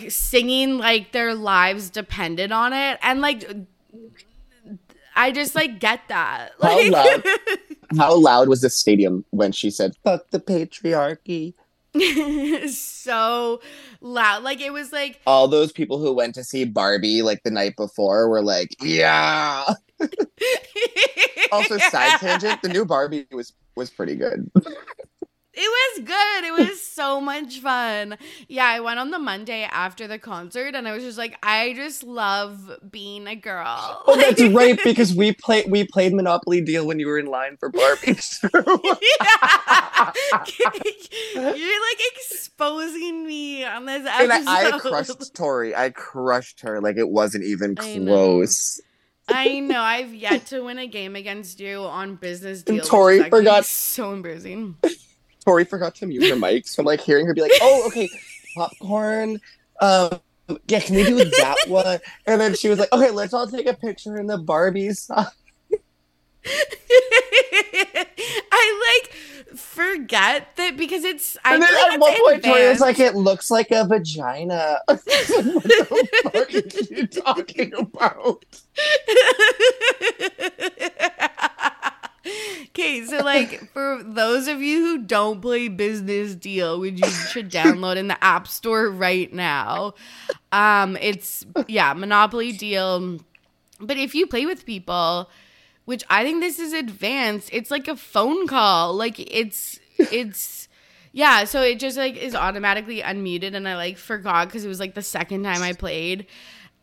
singing like their lives depended on it. And like I just like get that. Like how loud was the stadium when she said fuck the patriarchy? So loud. Like it was like all those people who went to see Barbie like the night before were like, yeah. Also, side tangent, the new Barbie was pretty good. It was good. It was so much fun. Yeah, I went on the Monday after the concert, and I was just like, I just love being a girl. Oh, that's right, because we played Monopoly Deal when you were in line for Barbie. Yeah. You're, like, exposing me on this episode. And I crushed Tori. I crushed her. Like, it wasn't even close. I know. I've yet to win a game against you on business deals. And Tori forgot. It's so embarrassing. Tori forgot to mute her mic, so I'm like hearing her be like, "Oh, okay, popcorn. Yeah, can we do that one?" And then she was like, "Okay, let's all take a picture in the Barbie side." I like forget that because it's. And I then like at one point, Tori was like, "It looks like a vagina." What the fuck are you talking about? Okay, so like for those of you who don't play Business Deal, which you should download in the App Store right now, it's Monopoly Deal. But if you play with people, which I think this is advanced. It's like a phone call. Like it's yeah. So it just like is automatically unmuted, and I like forgot because it was like the second time I played.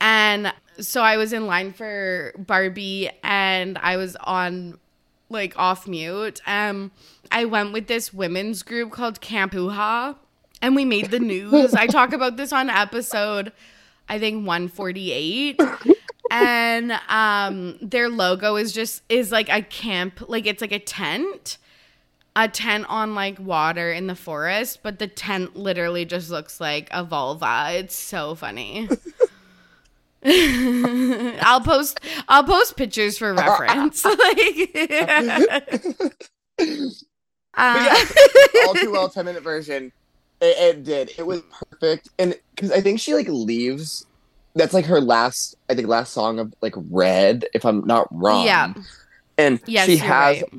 And so I was in line for Barbie and I was on like off mute. I went with this women's group called Camp Hoo Ha, and we made the news. I talk about this on episode, I think 148. And their logo is like a camp, like it's like a tent on like water in the forest, but the tent literally just looks like a vulva. It's so funny. I'll post pictures for reference. All Too Well 10-minute version. It did. It was perfect, and because I think she like leaves. That's like her last song of like Red, if I'm not wrong. Yeah, and yes, she has right.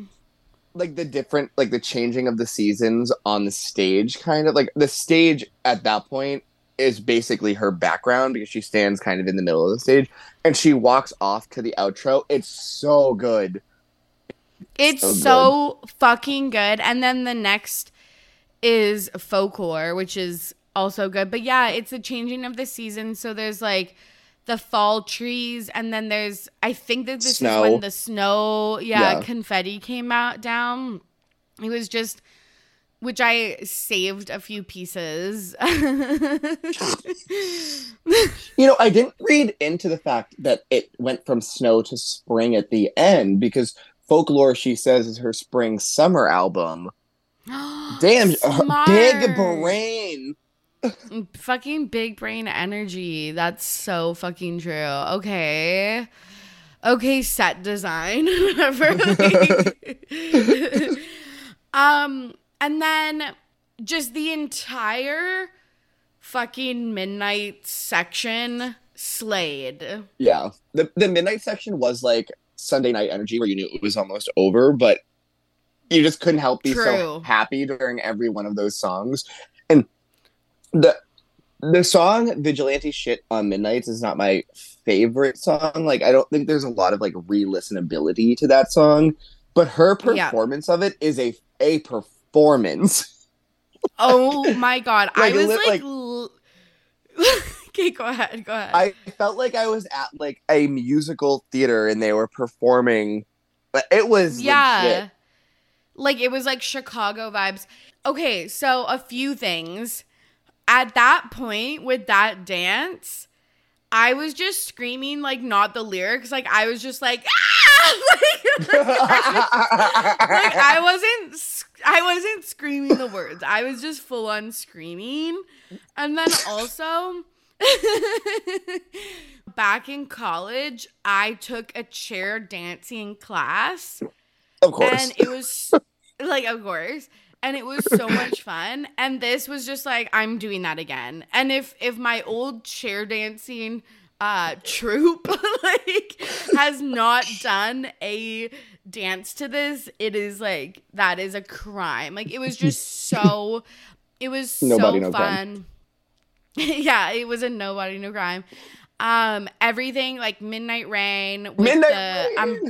Like the different like the changing of the seasons on the stage, kind of like the stage at that point. Is basically her background because she stands kind of in the middle of the stage and she walks off to the outro. It's so good. It's so good. Fucking good. And then the next is Folklore, which is also good. But yeah, it's the changing of the season. So there's like the fall trees, and then there's I think that this snow. Is when the snow, confetti came out down. It was just. Which I saved a few pieces. You know, I didn't read into the fact that it went from snow to spring at the end because Folklore, she says, is her spring summer album. Damn, big brain. Fucking big brain energy. That's so fucking true. Okay, set design. And then just the entire fucking Midnight section slayed. Yeah. The Midnight section was like Sunday night energy where you knew it was almost over, but you just couldn't help be so happy during every one of those songs. And the song Vigilante Shit on Midnights is not my favorite song. Like, I don't think there's a lot of like re-listenability to that song, but her performance of it is a performance. Oh my god. Like, I was okay, go ahead. I felt like I was at like a musical theater and they were performing, but it was legit. Like it was like Chicago vibes. Okay, so a few things at that point with that dance, I was just screaming like not the lyrics, like I was just like ah! I wasn't screaming the words. I was just full on screaming. And then also back in college, I took a chair dancing class. Of course. And it was like of course. And it was so much fun. And this was just like, I'm doing that again. And if my old chair dancing troupe like has not done a dance to this, it is like, that is a crime. Like it was just so, it was nobody, so no fun. Yeah, it was a nobody, no crime. Everything like Midnight Rain. Rain.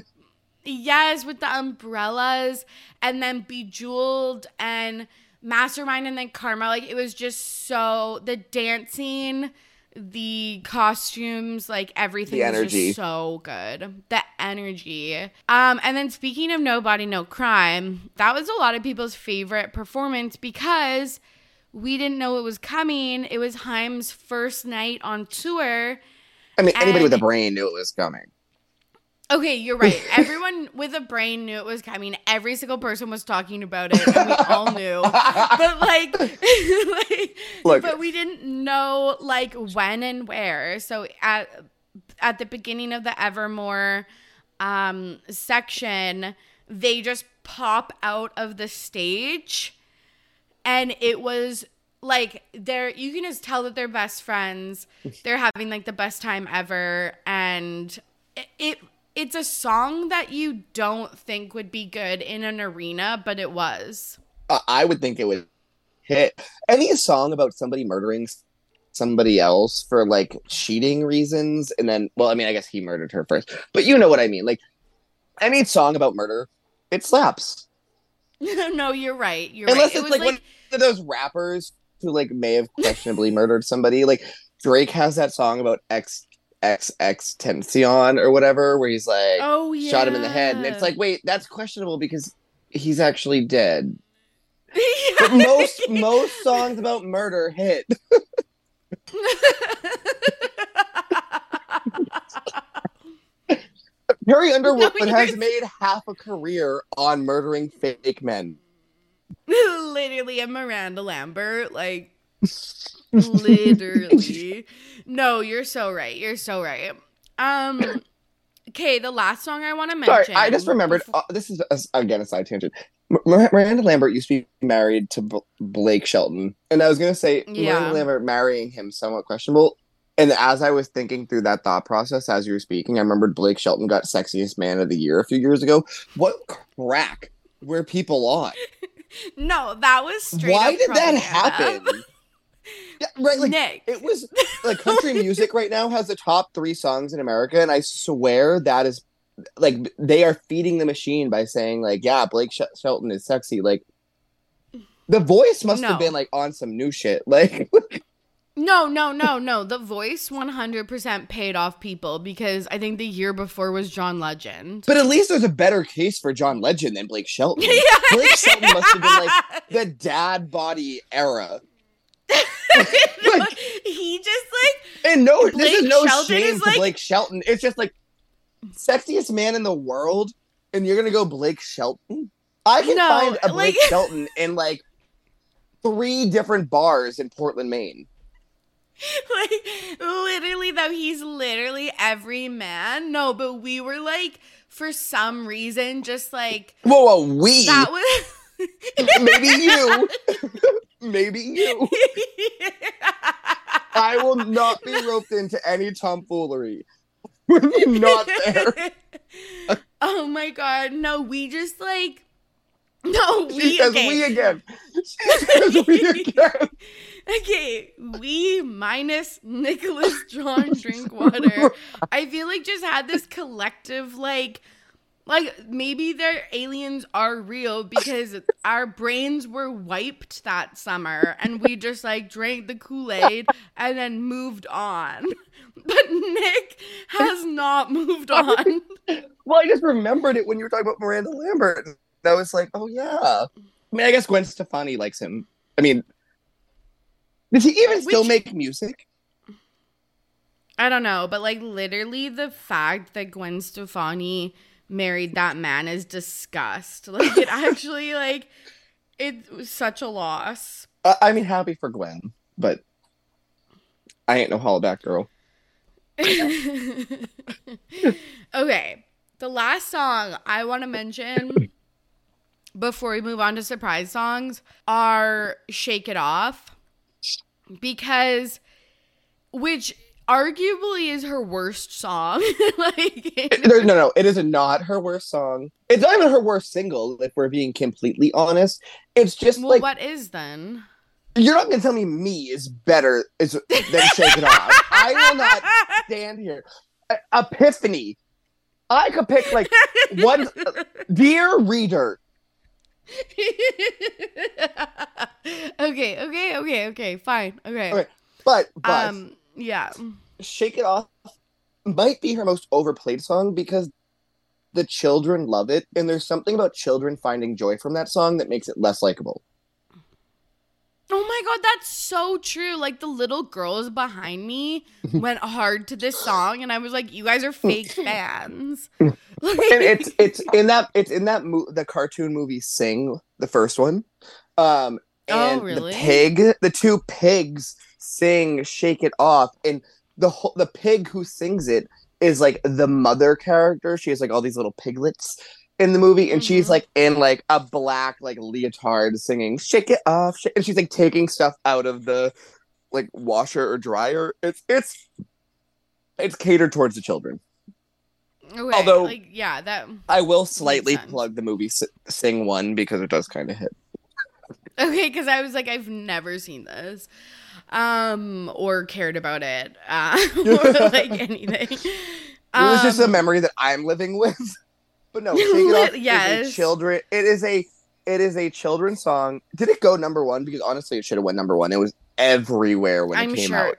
Yes, with the umbrellas, and then Bejeweled and Mastermind, and then Karma. Like it was just so the dancing, the costumes, like everything was just so good. The energy. And then speaking of No Body, No Crime, that was a lot of people's favorite performance because we didn't know it was coming. It was Haim's first night on tour. I mean, anybody with a brain knew it was coming. Okay, you're right. Everyone with a brain knew it was coming. Every single person was talking about it, and we all knew. But but we didn't know like when and where. So at the beginning of the Evermore section, they just pop out of the stage, and it was like you can just tell that they're best friends. They're having like the best time ever, and it's a song that you don't think would be good in an arena, but it was. I would think it would hit. Any song about somebody murdering somebody else for, like, cheating reasons, and then, well, I mean, I guess he murdered her first. But you know what I mean. Like, any song about murder, it slaps. No, you're right. Unless it's like one of those rappers who like may have questionably murdered somebody. Like Drake has that song about XXXTentacion or whatever, where he's like, oh, yeah, shot him in the head. And it's like, wait, that's questionable because he's actually dead. Yeah. But most songs about murder hit. Harry Underwood has made half a career on murdering fake men. Literally a Miranda Lambert, like, literally. No, you're so right. You're so right. Okay, the last song I want to mention. Sorry, I just remembered. This is, again, a side tangent. Miranda Lambert used to be married to Blake Shelton. And I was going to say, yeah, Miranda Lambert marrying him somewhat questionable. And as I was thinking through that thought process, as you were speaking, I remembered Blake Shelton got Sexiest Man of the Year a few years ago. What crack were people on? No, that was straight up propaganda. Why did that happen? Yeah, right, like, Nick. It was like country music right now has the top 3 songs in America, and I swear that is like they are feeding the machine by saying like, yeah, Blake Shelton is sexy. Like The Voice must have been like on some new shit. Like. No. The Voice 100% paid off people because I think the year before was John Legend. But at least there's a better case for John Legend than Blake Shelton. Yeah. Blake Shelton must have been like the dad body era. Like, he just like... And no, Blake, this is no Shelton shame to like, Blake Shelton. It's just like, sexiest man in the world, and you're going to go Blake Shelton? I can find a Blake Shelton in like 3 different bars in Portland, Maine. Like, literally, though, he's literally every man. No, but we were like, for some reason, just like... Whoa, we? That was... Maybe you. I will not be roped into any tomfoolery. We're not there. Oh, my God. No, we just like... No, we again. She says we again. Okay, we minus Nicholas John Drinkwater. I feel like just had this collective, like maybe their aliens are real because our brains were wiped that summer and we just like drank the Kool-Aid and then moved on. But Nick has not moved on. Well, I just remembered it when you were talking about Miranda Lambert. That was like, oh, yeah. I mean, I guess Gwen Stefani likes him. I mean, does he even still make music? I don't know. But, like, literally the fact that Gwen Stefani married that man is disgust. Like, it actually, like, it was such a loss. I mean, happy for Gwen, but I ain't no hollaback girl. Okay. The last song I want to mention... before we move on to surprise songs, are Shake It Off, which arguably is her worst song. It is not her worst song. It's not even her worst single, if we're being completely honest. It's just what is then? You're not going to tell me is better than Shake It Off. I will not stand here. Epiphany. I could pick, like, one... Dear Reader. Okay, fine. But yeah, Shake It Off might be her most overplayed song because the children love it, and there's something about children finding joy from that song that makes it less likable. Oh my God, that's so true. Like, the little girls behind me went hard to this song, and I was like, "You guys are fake fans." And it's in the cartoon movie Sing, the first one. And really? The 2 pigs sing "Shake It Off," and the pig who sings it is like the mother character. She has like all these little piglets in the movie, and she's like in like a black like leotard singing "Shake It Off," and she's like taking stuff out of the like washer or dryer. It's catered towards the children. Okay, although, like, yeah, that I will slightly plug the movie Sing 1 because it does kind of hit. Okay, because I was like, I've never seen this, or cared about it, or like anything. It was just a memory that I'm living with. But no, Shake It Off yes. is a children. It is a children's song. Did it go number one? Because honestly, it should have went number one. It was everywhere when it came out.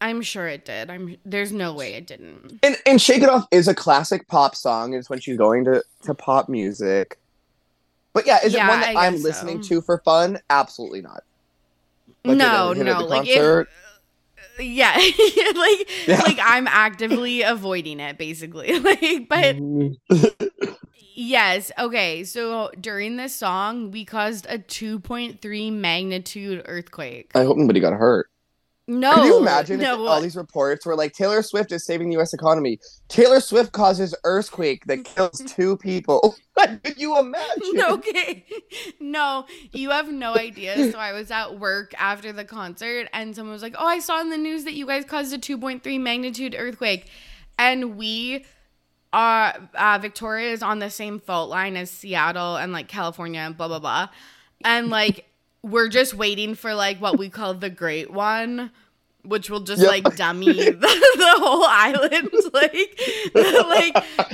I'm sure it did. There's no way it didn't. And Shake It Off is a classic pop song. It's when she's going to pop music. But yeah, is it one that I'm listening to for fun? Absolutely not. Like no. Like it. Yeah, like I'm actively avoiding it, basically. Like, but yes, okay. So during this song, we caused a 2.3 magnitude earthquake. I hope nobody got hurt. No, can you imagine if all these reports were like Taylor Swift is saving the U.S. economy? Taylor Swift causes earthquake that kills 2 people. Could you imagine? Okay, no, you have no idea. So I was at work after the concert, and someone was like, "Oh, I saw in the news that you guys caused a 2.3 magnitude earthquake," and we are Victoria is on the same fault line as Seattle and like California and blah blah blah, and like. We're just waiting for, like, what we call the Great One, which will just, like, dummy the whole island, like,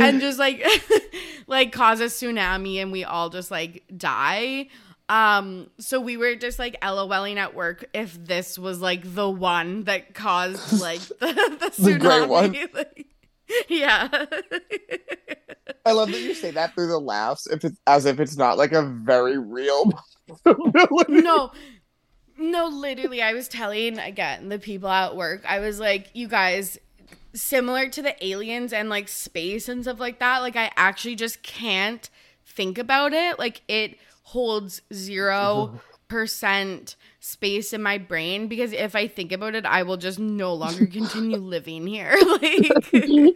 and just, like, like, cause a tsunami and we all just, like, die. So we were just, like, LOLing at work if this was, like, the one that caused, like, the tsunami. The Great One. Like, yeah. I love that you say that through the laughs as if it's not, like, a very real... No, literally, I was telling, again, the people at work, I was like, you guys, similar to the aliens and, like, space and stuff like that, like, I actually just can't think about it. Like, it holds 0% space in my brain because if I think about it, I will just no longer continue living here. Like,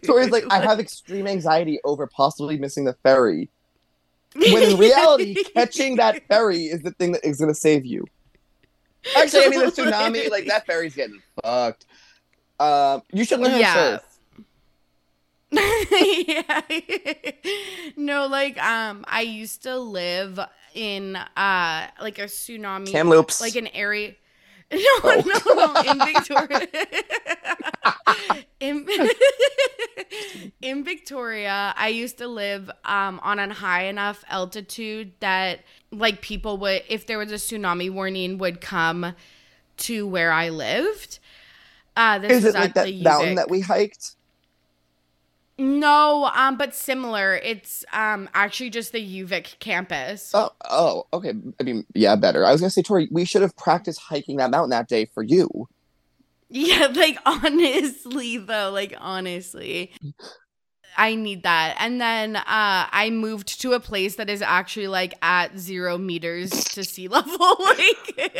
Tori's like, I have extreme anxiety over possibly missing the ferry. When in reality, catching that ferry is the thing that is going to save you. Actually, I mean, the tsunami, like, that ferry's getting fucked. You should learn how to surf. Yeah. No, like, I used to live in, like, a tsunami. Kamloops. Like, an area. No, in Victoria. In Victoria, I used to live on a high enough altitude that, like, people would, if there was a tsunami warning, would come to where I lived. Is it like that mountain that we hiked? No, but similar. It's actually just the UVic campus. Oh, okay. I mean, yeah, better. I was gonna say, Tori, we should have practiced hiking that mountain that day for you. Yeah, like honestly, though, I need that. And then I moved to a place that is actually like at 0 meters to sea level. Like,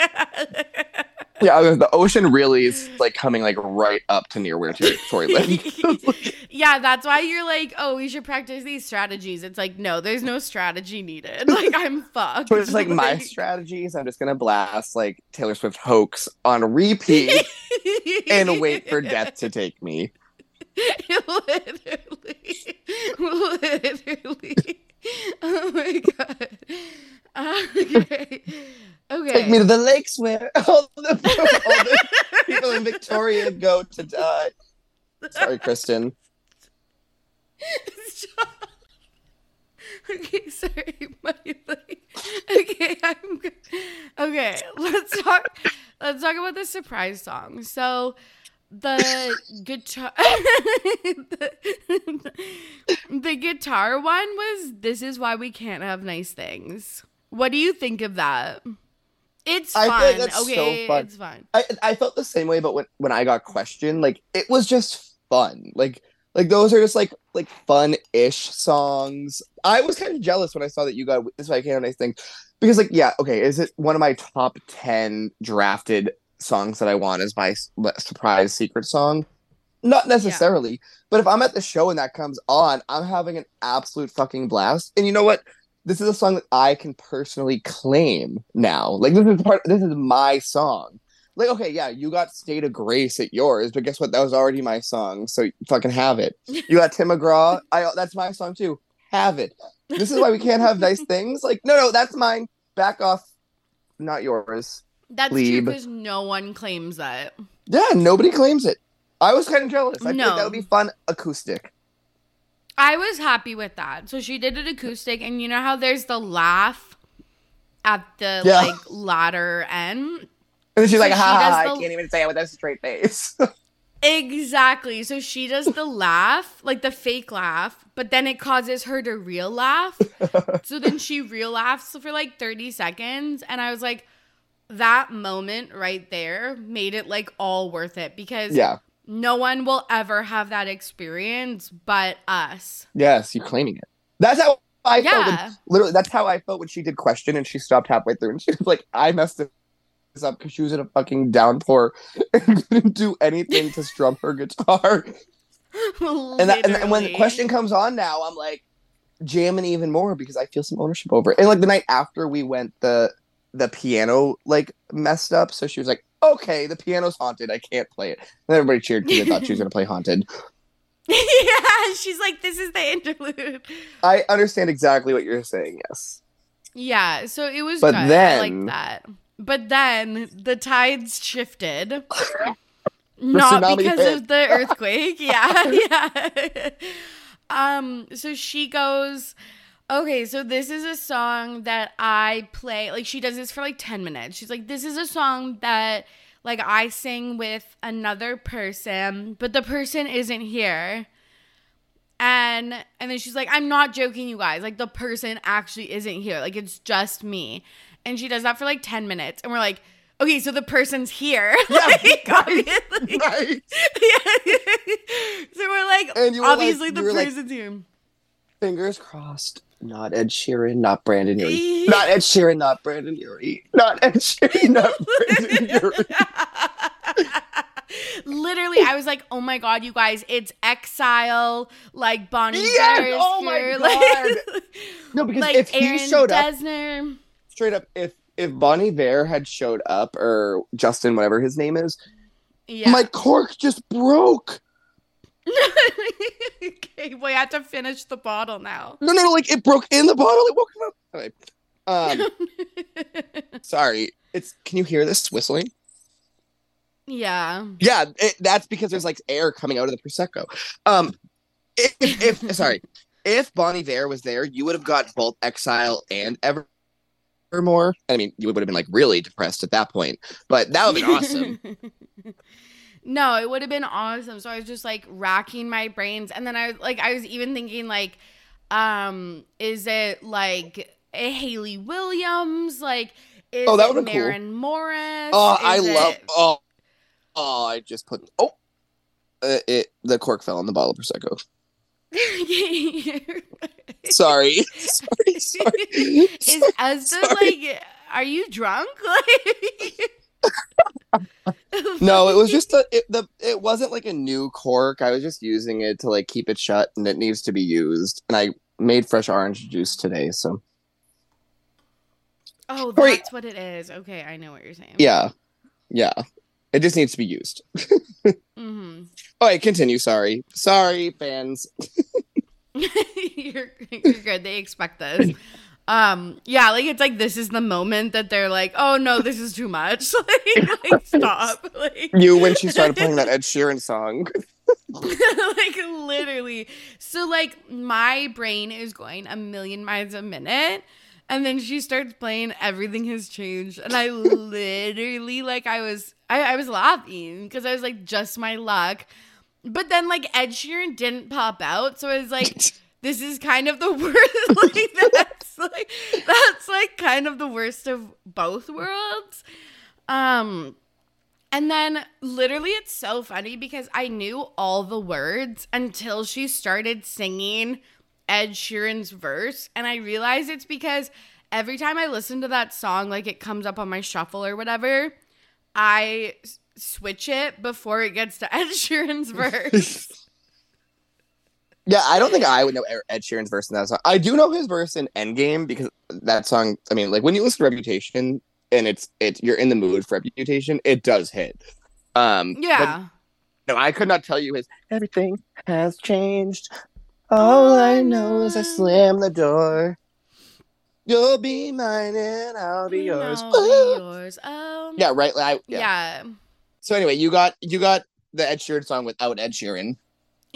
yeah, the ocean really is like coming like right up to near where Tori lives. Yeah, that's why you're like, oh, we should practice these strategies. It's like, no, there's no strategy needed. Like, I'm fucked. So it's like my strategies. I'm just gonna blast like Taylor Swift Hoax on repeat and wait for death to take me. Literally. Oh my god. Okay. Take me to the lakes where all the people in Victoria go to die. Sorry, Kristen. Stop. Okay, sorry. Okay, I'm good. Okay, let's talk about the surprise song. So the guitar one was "This Is Why We Can't Have Nice Things." What do you think of that? It's fun. I feel like that's so fun. It's fun. I felt the same way, but when I got questioned, like it was just fun. Like those are just like fun-ish songs. I was kind of jealous when I saw that you got "This Is Why I Can't Have Nice Things," because like yeah, okay, is it one of my top 10 drafted songs that I want as my surprise secret song? Not necessarily, but if I'm at the show and that comes on, I'm having an absolute fucking blast. And you know what? This is a song that I can personally claim now. Like, this is my song. Like, okay, yeah, you got State of Grace at yours, but guess what? That was already my song, so fucking have it. You got Tim McGraw. That's my song, too. Have it. This Is Why We Can't Have Nice Things. Like, no, that's mine. Back off. Not yours. That's true because no one claims that. Yeah, nobody claims it. I was kind of jealous. I think that would be fun acoustic. I was happy with that. So she did an acoustic, and you know how there's the laugh at the like latter end? And she's so like, ha, I can't even say it with a straight face. Exactly. So she does the laugh, like the fake laugh, but then it causes her to real laugh. So then she real laughs for like 30 seconds. And I was like, that moment right there made it like all worth it, because no one will ever have that experience but us. Yes, you're claiming it. That's how I felt. When, literally, that's how I felt when she did Question and she stopped halfway through and she was like, I messed it up because she was in a fucking downpour and didn't do anything to strum her guitar. and when the Question comes on now, I'm like jamming even more because I feel some ownership over it. And like the night after we went, the piano like messed up, so she was like, okay, the piano's haunted, I can't play it. And then everybody cheered because they thought she was gonna play haunted. Yeah, she's like, this is the interlude. I understand exactly what you're saying. Yes. Yeah, so it was good. I like that. But then the tides shifted. Not because of the earthquake. Yeah. So she goes, okay, so this is a song that I play. Like, she does this for like 10 minutes. She's like, this is a song that like I sing with another person, but the person isn't here. And then she's like, I'm not joking, you guys. Like, the person actually isn't here. Like, it's just me. And she does that for like 10 minutes. And we're like, okay, so the person's here. Yeah, like, obviously. Right. Yeah. So we're like, obviously like, the person's here. Fingers crossed. Not Ed Sheeran, not Brandon Urie. Not Ed Sheeran, not Brandon Urie. Not Ed Sheeran, not Brandon Urie. Literally, I was like, oh my God, you guys, it's Exile, like Bonnie Bear's here. My God. No, because like, if Aaron he showed Desner. Up. Straight up, if Bon Iver had showed up, or Justin, whatever his name is, my cork just broke. Okay, well, I have to finish the bottle now. No, like, it broke in the bottle. It woke up. Anyway, sorry. Can you hear this whistling? Yeah. Yeah, that's because there's, like, air coming out of the Prosecco. If Bon Iver was there, you would have got both Exile and Evermore. I mean, you would have been like really depressed at that point, but that would have been awesome. No, it would have been awesome. So I was just like racking my brains, and then I was even thinking like, is it like a Haley Williams? Like, is it Maren Morris? Oh, the cork fell in the bottle of Prosecco. Sorry. Is Ezra like, are you drunk? No, it was just it wasn't like a new cork. I was just using it to like keep it shut, and it needs to be used. And I made fresh orange juice today, so. Oh, that's what it is. Okay, I know what you're saying. Yeah. It just needs to be used. Mm-hmm. All right, continue. Sorry, fans. You're good. They expect this. Yeah, like it's like this is the moment that they're like, oh no, this is too much. Like stop. Like, when she started playing that Ed Sheeran song. Like literally. So like my brain is going a million miles a minute. And then she starts playing Everything Has Changed. And I literally, like, I was laughing because I was like, just my luck. But then, like, Ed Sheeran didn't pop out. So I was like, this is kind of the worst. Like, that's kind of the worst of both worlds. And then, literally, it's so funny because I knew all the words until she started singing Ed Sheeran's verse, and I realize it's because every time I listen to that song, like it comes up on my shuffle or whatever, I switch it before it gets to Ed Sheeran's verse. Yeah, I don't think I would know Ed Sheeran's verse in that song. I do know his verse in Endgame because that song, I mean, like when you listen to Reputation and it's you're in the mood for Reputation, it does hit. No, I could not tell you his Everything Has Changed. All I know is I slam the door. You'll be mine and I'll be yours. Yeah, right. So anyway, you got the Ed Sheeran song without Ed Sheeran.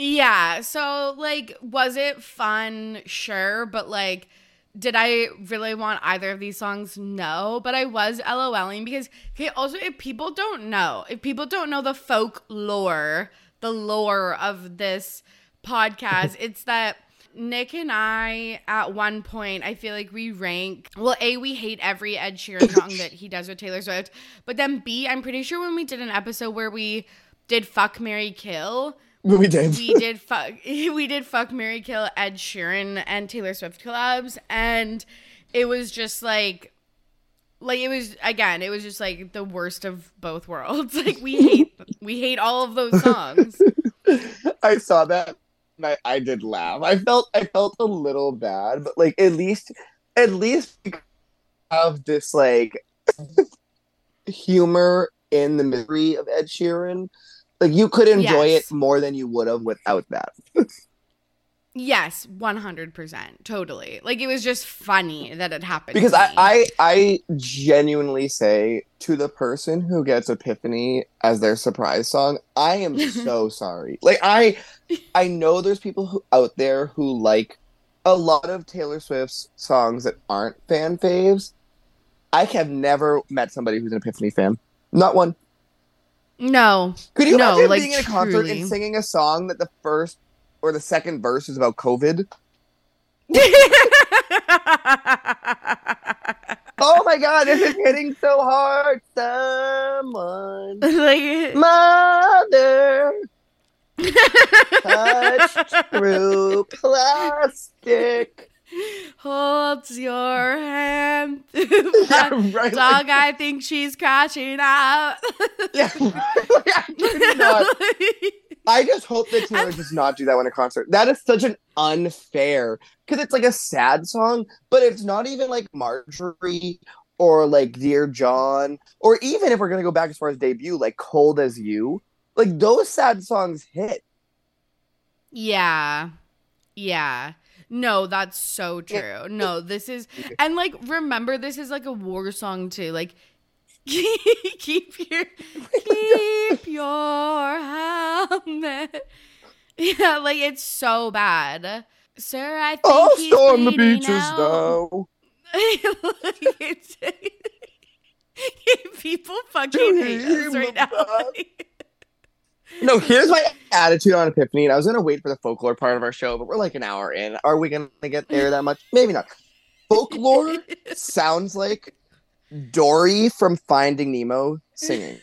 Yeah, so, like, was it fun? Sure, but, like, did I really want either of these songs? No, but I was LOLing because, okay, also, if people don't know the folklore, the lore of this podcast, it's that Nick and I, at one point, I feel like we rank, well, A, we hate every Ed Sheeran song that he does with Taylor Swift, but then B, I'm pretty sure when we did an episode where we did Fuck, Marry, Kill. We did Fuck, Marry, Kill Ed Sheeran and Taylor Swift collabs, and it was just like it was again, it was just like the worst of both worlds. Like we hate all of those songs. I saw that and I did laugh. I felt a little bad, but like at least we have this like humor in the misery of Ed Sheeran. Like, you could enjoy it more than you would have without that. Yes, 100%. Totally. Like, it was just funny that it happened. Because I genuinely say to the person who gets Epiphany as their surprise song, I am so sorry. Like, I know there's people out there who like a lot of Taylor Swift's songs that aren't fan faves. I have never met somebody who's an Epiphany fan. Not one. No. Could you imagine being in a concert and singing a song that the first or the second verse is about COVID? Oh my God, this is hitting so hard. Someone, like, mother, touched through plastic. Holds your hand. Yeah, right, dog, like, I think she's crashing out. Yeah, I just hope that Taylor does not do that when a concert. That is such an unfair, because it's like a sad song, but it's not even like Marjorie or like Dear John, or even if we're gonna go back as far as debut, like Cold as You. Like, those sad songs hit. Yeah. No, that's so true. No, this is... And, like, remember, this is, like, a war song, too. Like, keep your helmet. Yeah, like, it's so bad. Sir, I think he's storm the beaches now. Like, it's, people fucking hate us right now. No, here's my attitude on Epiphany, and I was going to wait for the folklore part of our show, but we're like an hour in. Are we going to get there that much? Maybe not. Folklore sounds like Dory from Finding Nemo singing.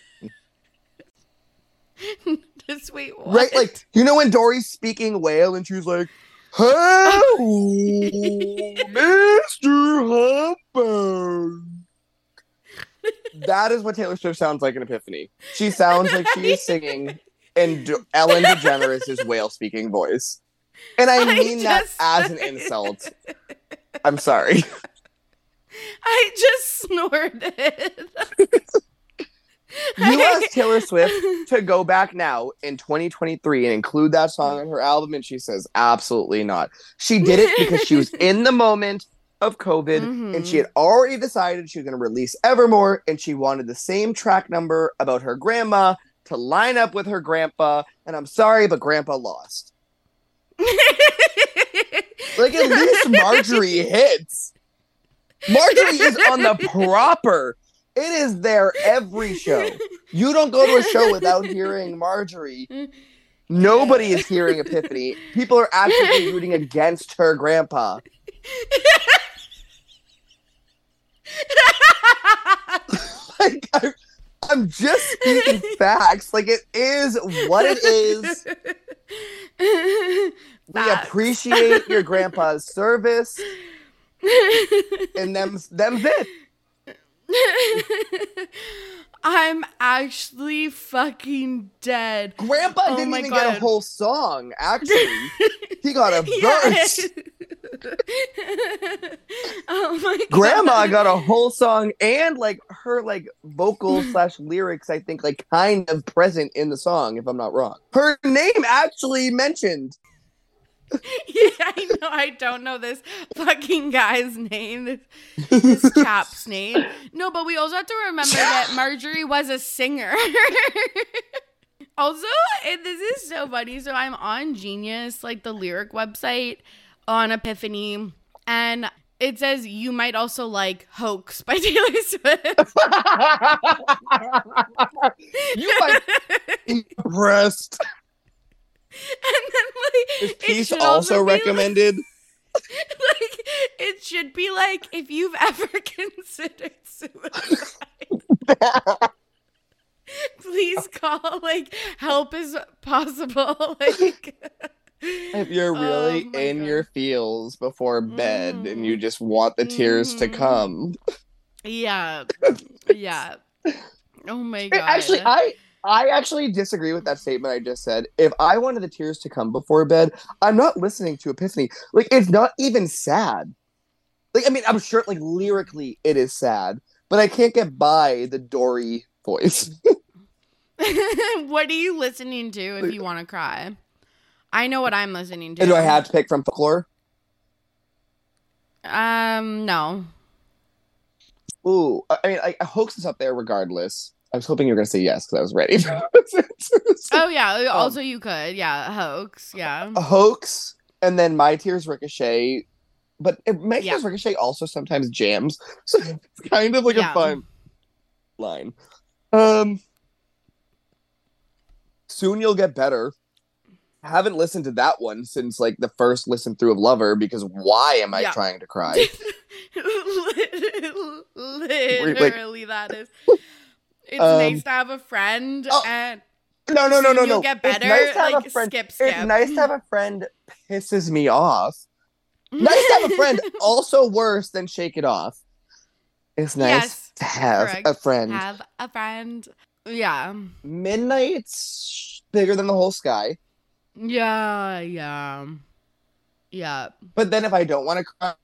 Just wait, what? Right, like, you know when Dory's speaking whale and she's like, "Hello, Mr. Humpback." That is what Taylor Swift sounds like in Epiphany. She sounds like she is singing in Ellen DeGeneres' whale-speaking voice. And I mean that as an insult. I'm sorry. I just snorted. You asked Taylor Swift to go back now in 2023 and include that song on her album, and she says, absolutely not. She did it because she was in the moment of COVID, and she had already decided she was going to release Evermore, and she wanted the same track number about her grandma to line up with her grandpa, and I'm sorry, but grandpa lost. Like, at least Marjorie hits. Marjorie is on the proper. It is there every show. You don't go to a show without hearing Marjorie. Nobody is hearing Epiphany. People are actually rooting against her grandpa. Like, I'm just speaking facts. Like, it is what it is. We appreciate your grandpa's service. And them's it. I'm actually fucking dead. Grandpa didn't even get a whole song, actually. He got a verse. Oh my God. Grandma got a whole song and like her like vocal / lyrics, I think, like kind of present in the song, if I'm not wrong. Her name actually mentioned. Yeah, I know. I don't know this fucking guy's name, this chap's name. No, but we also have to remember that Marjorie was a singer. Also, this is so funny. So I'm on Genius, like the lyric website, on Epiphany, and it says you might also like Hoax by Taylor Swift. You might be impressed. And then, like, is Peace also recommended? Like, it should be like, if you've ever considered suicide, please call, like, help is possible. Like, if you're really in your feels before bed and you just want the tears to come. Yeah. Yeah. Oh my God. Actually, I actually disagree with that statement I just said. If I wanted the tears to come before bed, I'm not listening to Epiphany. Like, it's not even sad. Like, I mean, I'm sure, like, lyrically it is sad, but I can't get by the Dory voice. What are you listening to if you want to cry? I know what I'm listening to. And do I have to pick from Folklore? No. Ooh, I mean, Hoax is up there regardless. I was hoping you were going to say yes, because I was ready. Oh, yeah. Also, you could. Yeah. Hoax. Yeah. A Hoax. And then My Tears Ricochet. But My Tears Ricochet also sometimes jams. So it's kind of like a fun line. Soon You'll Get Better. I haven't listened to that one since, like, the first listen through of Lover, because why am I trying to cry? Literally, that is... It's nice to have a friend, and no. Get better. It's nice to have a friend. Skip. It's nice to have a friend. Pisses me off. Nice to have a friend. Also worse than Shake It Off. It's nice to have a friend. Have a friend. Yeah. Midnight's bigger than the whole sky. Yeah. But then if I don't want to cry, I'm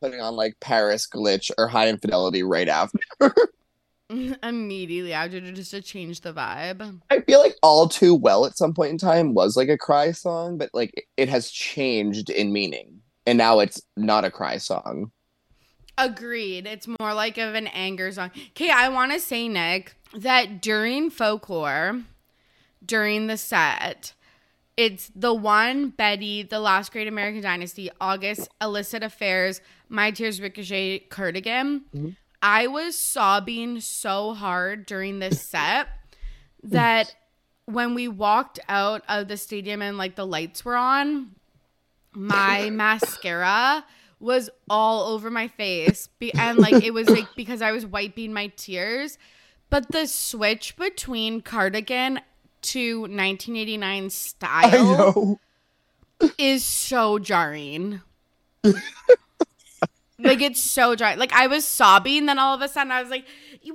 putting on like Paris Glitch or High Infidelity right after. Immediately after, just to change the vibe. I feel like All Too Well at some point in time was like a cry song, but like it has changed in meaning, and now it's not a cry song. Agreed. It's more like of an anger song. Okay, I want to say, Nick, that during Folklore, during the set, it's The One, Betty, The Last Great American Dynasty, August, Illicit Affairs, My Tears Ricochet, Cardigan. Mm-hmm. I was sobbing so hard during this set that when we walked out of the stadium and like the lights were on, my mascara was all over my face. And like it was like because I was wiping my tears. But the switch between Cardigan to 1989 Style is so jarring. Like, it's so dry. Like, I was sobbing, then all of a sudden I was like, we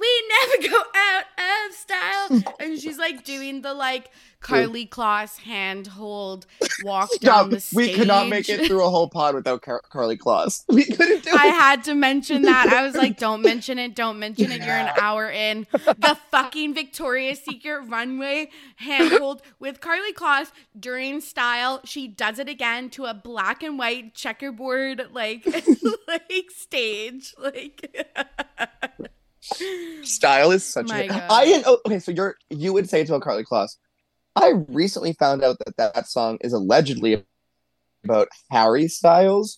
never go out of style. And she's, like, doing the, like, Karlie Kloss handhold walk down the stage. We could not make it through a whole pod without Karlie Kloss. We couldn't do it. I had to mention that. I was like, don't mention it. You're an hour in. The fucking Victoria's Secret runway handhold with Karlie Kloss during Style. She does it again to a black and white checkerboard, like, like stage. Like... Style is such a... God. I didn't... Oh, okay, so you would say to a Karlie Kloss, I recently found out that song is allegedly about Harry Styles,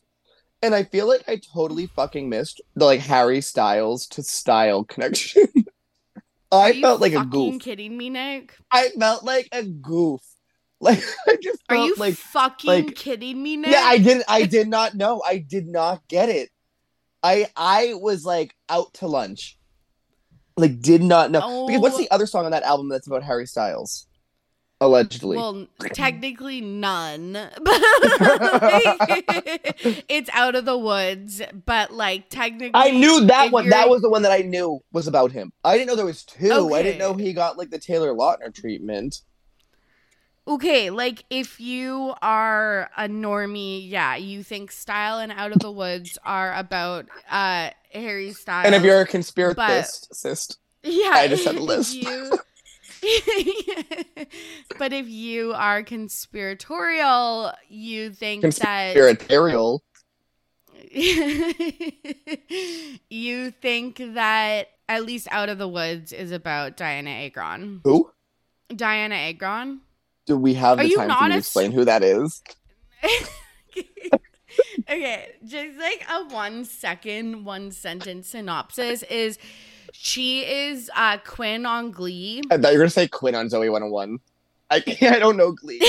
and I feel like I totally fucking missed the like Harry Styles to Style connection. I felt like a goof. Are you kidding me, Nick? I felt like a goof. Like I just felt are you like fucking like, kidding me, Nick? Yeah, I did not know. I did not get it. I was like out to lunch. Like did not know. Oh. Because what's the other song on that album that's about Harry Styles? Allegedly. Well, technically none. Like, it's Out of the Woods, but like technically I knew that one. That was the one that I knew was about him. I didn't know there was two. Okay. I didn't know he got like the Taylor Lautner treatment. Okay, like if you are a normie, you think Style and Out of the Woods are about Harry Styles. And if you're a conspiracist, I just had a list. But if you are conspiratorial, you think conspiratorial. You think that at least Out of the Woods is about Diana Agron. Who? Diana Agron. Do we have the time for you to explain who that is? Okay, just like a 1 second, one sentence synopsis is she is Quinn on Glee. I thought you were going to say Quinn on Zoey 101. I don't know Glee.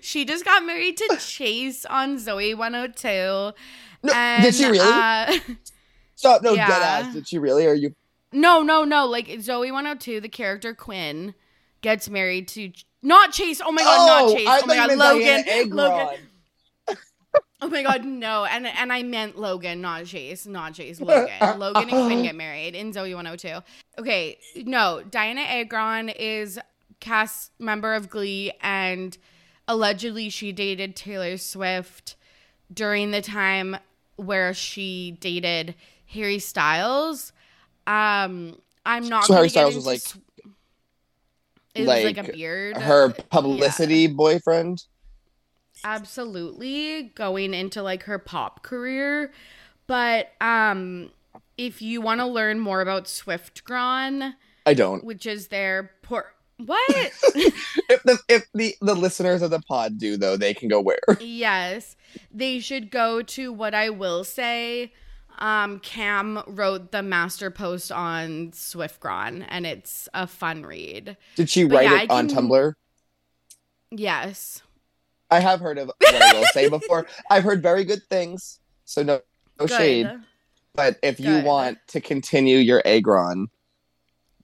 She just got married to Chase on Zoey 102. No, and, did she really? Stop! No, yeah. Deadass. Did she really? Are you? No. Like Zoey 102, the character Quinn gets married to not Chase. Oh my god, not Chase. Oh my god, Logan. Oh my god, no. And I meant Logan, not Chase. Logan. Logan and Quinn get married in Zoey 102. Okay, no. Diana Agron is cast member of Glee, and allegedly she dated Taylor Swift during the time where she dated Harry Styles. I'm not. So Harry Styles was like, it was like a beard. Her publicity boyfriend. Absolutely, going into like her pop career, but if you want to learn more about Swiftgron, I don't. Which is their what? If the listeners of the pod do though, they can go where? Yes, they should go to what I will say. Cam wrote the master post on Swiftgron, and it's a fun read. Did she write it on Tumblr? Yes. I have heard of what I will say before. I've heard very good things, so no shade. But if you want to continue your Agron,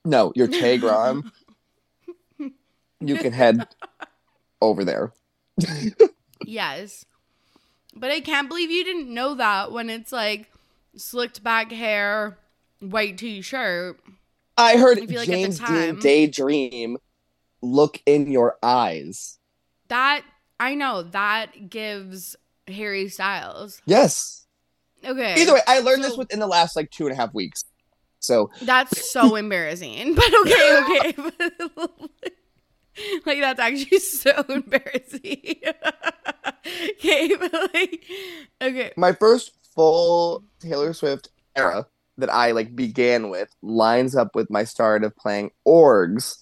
your Tagron, you can head over there. Yes. But I can't believe you didn't know that when it's like slicked back hair, white t-shirt. I heard James Dean Daydream, look in your eyes. That... I know that gives Harry Styles. Yes. Okay. Either way, I learned this within the last 2.5 weeks. So that's so embarrassing. But okay. Like that's actually so embarrassing. Okay, but okay. My first full Taylor Swift era that I began with lines up with my start of playing orgs.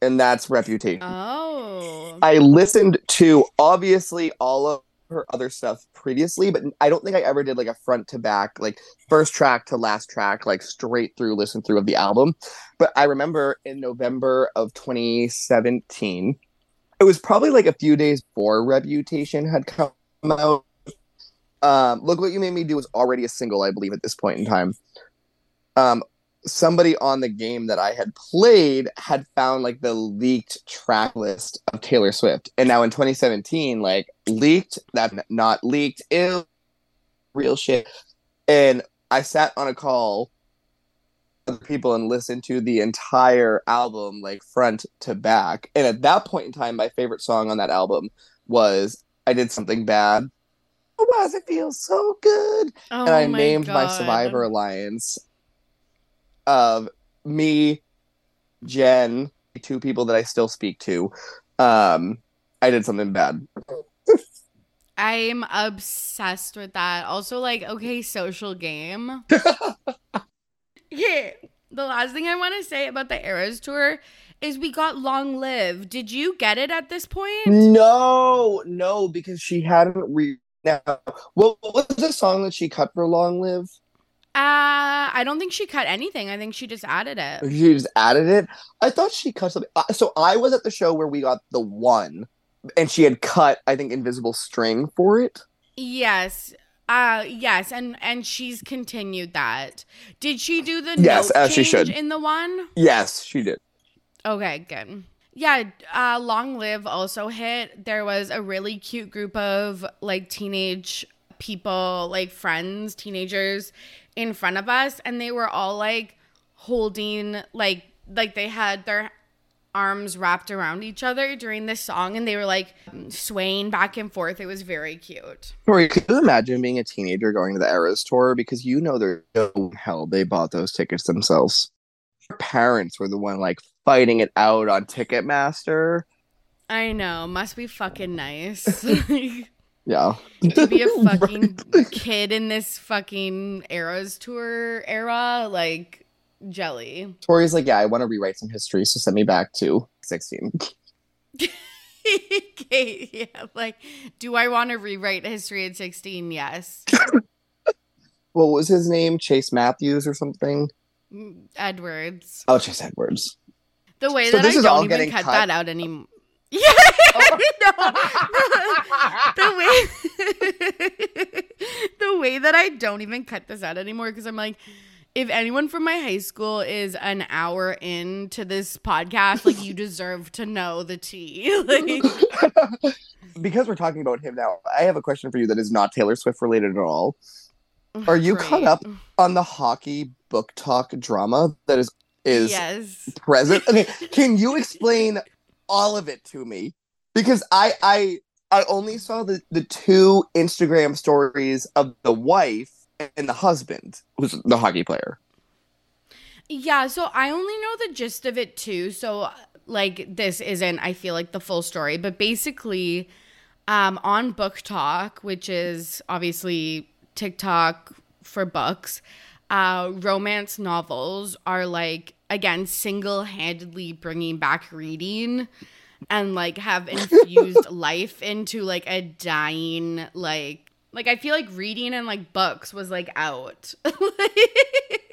And that's Reputation. Oh. I listened to, obviously, all of her other stuff previously, but I don't think I ever did, a front to back, first track to last track, straight through, listen through of the album. But I remember in November of 2017, it was probably, a few days before Reputation had come out. Look What You Made Me Do was already a single, I believe, at this point in time. Somebody on the game that I had played had found the leaked track list of Taylor Swift. And now in 2017, leaked, that not leaked, ew, real shit. And I sat on a call with other people and listened to the entire album, front to back. And at that point in time, my favorite song on that album was I Did Something Bad. Oh, wow, does it feel so good? Oh, and I named my Survivor Alliance of me, Jen, two people that I still speak to. I Did Something Bad. I'm obsessed with that. Also, Social Game. Yeah. The last thing I want to say about the Eras Tour is we got Long Live. Did you get it at this point? No, because she hadn't what was the song that she cut for Long Live? I don't think she cut anything. I think she just added it. I thought she cut something. So I was at the show where we got The One, and she had cut, I think, Invisible String for it. Yes. Yes, and she's continued that. Did she do the note change she should. In The One? Yes, she did. Okay, good. Yeah, Long Live also hit. There was a really cute group of, teenage people, friends, teenagers in front of us, and they were all holding they had their arms wrapped around each other during this song, and they were swaying back and forth. It was very cute. Tori, could you imagine being a teenager going to the Eras Tour? Because they're no hell they bought those tickets themselves. Her parents were the one fighting it out on Ticketmaster. I know, must be fucking nice. Yeah. To be a fucking kid in this fucking Eras Tour era, jelly. Tori's like, yeah, I want to rewrite some history, so send me back to 16. Yeah, like, do I want to rewrite history at 16? Yes. What was his name? Chase Matthews or something? Edwards. Oh, Chase Edwards. The way so that I don't even cut that out anymore. Yeah, oh. The way that I don't even cut this out anymore, because I'm like, if anyone from my high school is an hour into this podcast, like, you deserve to know the tea. Like, because we're talking about him now, I have a question for you that is not Taylor Swift related at all. Are you caught up on the hockey book talk drama that is yes. present? Okay, can you explain all of it to me, because I only saw the two Instagram stories of the wife and the husband, who's the hockey player. Yeah, so I only know the gist of it too. So, like, this isn't, I feel like, the full story, but basically, on Book Talk, which is obviously TikTok for books, romance novels are, like, again, single-handedly bringing back reading and, like, have infused life into, like, a dying, like, I feel like reading and, like, books was, like, out. I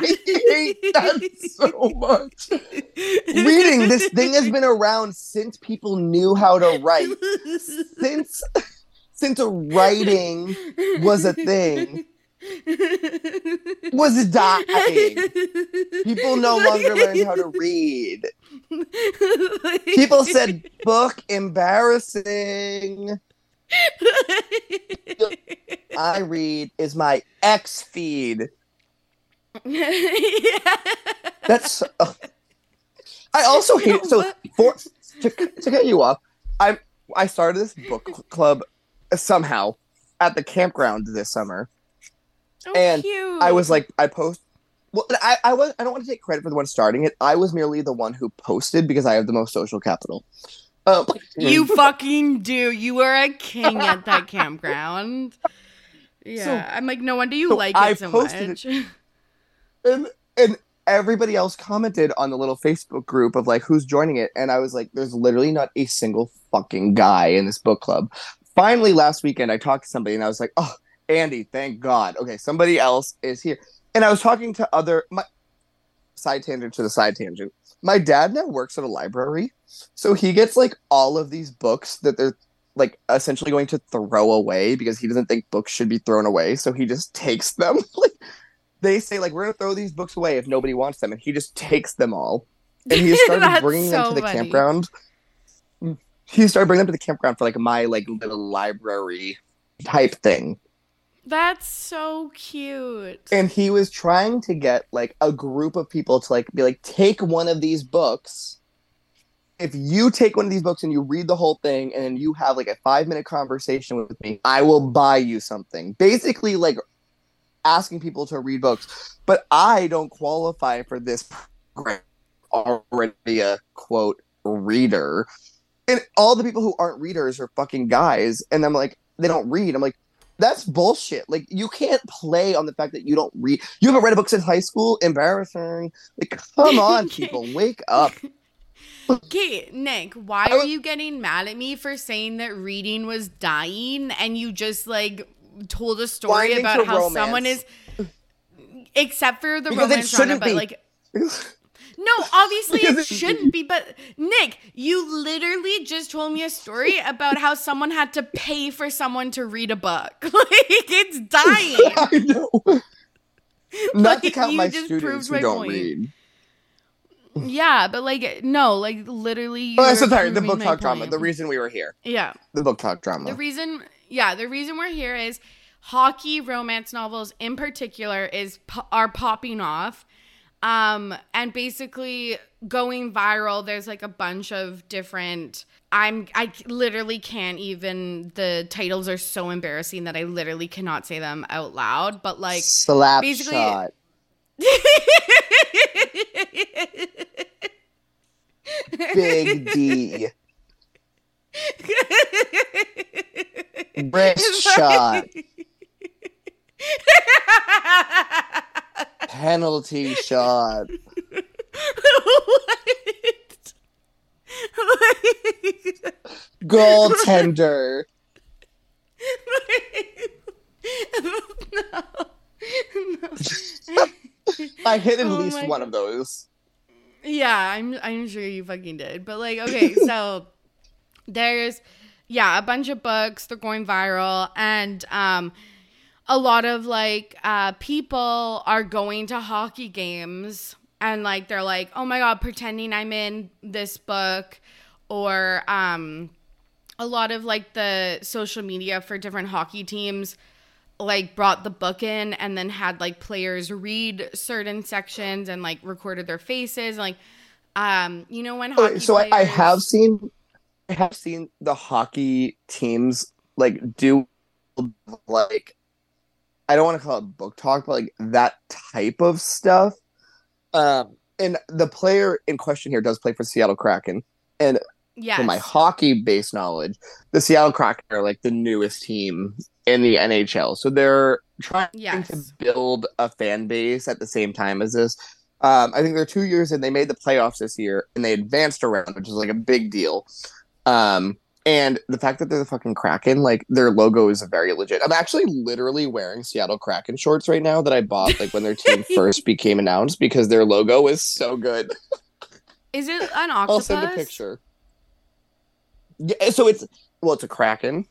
hate that so much. Reading, this thing has been around since people knew how to write. Since writing was a thing. Was dying. People no longer learned how to read. People said book embarrassing. I read is my ex feed. Yeah. That's I also hate it. So to cut you off, I started this book club somehow at the campground this summer. Oh, and cute. I was like, I don't want to take credit for the one starting it. I was merely the one who posted because I have the most social capital. You fucking do. You were a king at that campground. Yeah. So, I'm like, no wonder you like it so much. It, and everybody else commented on the little Facebook group of, like, who's joining it. And I was like, there's literally not a single fucking guy in this book club. Finally, last weekend, I talked to somebody and I was like, oh, Andy, thank God. Okay, somebody else is here. And I was talking to my side tangent. My dad now works at a library, so he gets, like, all of these books that they're, like, essentially going to throw away because he doesn't think books should be thrown away, so he just takes them. Like, they say, like, we're going to throw these books away if nobody wants them, and he just takes them all. And he started bringing them to the campground. He started bringing them to the campground for, like, my, like, little library type thing. That's so cute. And he was trying to get, like, a group of people to, like, be like, take one of these books. If you take one of these books and you read the whole thing and you have, like, a 5-minute conversation with me, I will buy you something. Basically, like, asking people to read books. But I don't qualify for this program. Already a, quote, reader. And all the people who aren't readers are fucking guys. And I'm like, they don't read. I'm like, that's bullshit. Like, you can't play on the fact that you don't read. You haven't read a book since high school? Embarrassing. Like, come on, people. Wake up. Okay, Nick, why are you getting mad at me for saying that reading was dying and you just, like, told a story about how romance. Someone is... Except for the because romance genre, but, like... No, obviously it shouldn't be, but Nick, you literally just told me a story about how someone had to pay for someone to read a book. Like, it's dying. I know. Not like, to count my students who don't read. Yeah, but, like, no, like, literally. Oh, so sorry, the book talk drama, the reason we were here. Yeah. The book talk drama. The reason we're here is hockey romance novels in particular are popping off. And basically going viral, there's, like, a bunch of different, I literally can't even, the titles are so embarrassing that I literally cannot say them out loud, but, like, slap basically, shot. Big D. Wrist shot. penalty shot. What? What? Goaltender. No. No. I hit at least one of those. Yeah, I'm sure you fucking did. But like, okay, so there's a bunch of books, they're going viral, and a lot of like people are going to hockey games and like they're like, oh my god, pretending I'm in this book, or a lot of like the social media for different hockey teams like brought the book in and then had like players read certain sections and like recorded their faces, like you know when hockey so players... I have seen the hockey teams like do like, I don't want to call it book talk, but like that type of stuff. And the player in question here does play for Seattle Kraken, and yes, for my hockey-based knowledge, the Seattle Kraken are like the newest team in the NHL. So they're trying to build a fan base at the same time as this. I think they're 2 years in. They made the playoffs this year, and they advanced around, which is like a big deal. And the fact that they're the fucking Kraken, like their logo is very legit. I'm actually literally wearing Seattle Kraken shorts right now that I bought like when their team first became announced because their logo is so good. Is it an octopus? I'll send a picture. Yeah, so it's a kraken.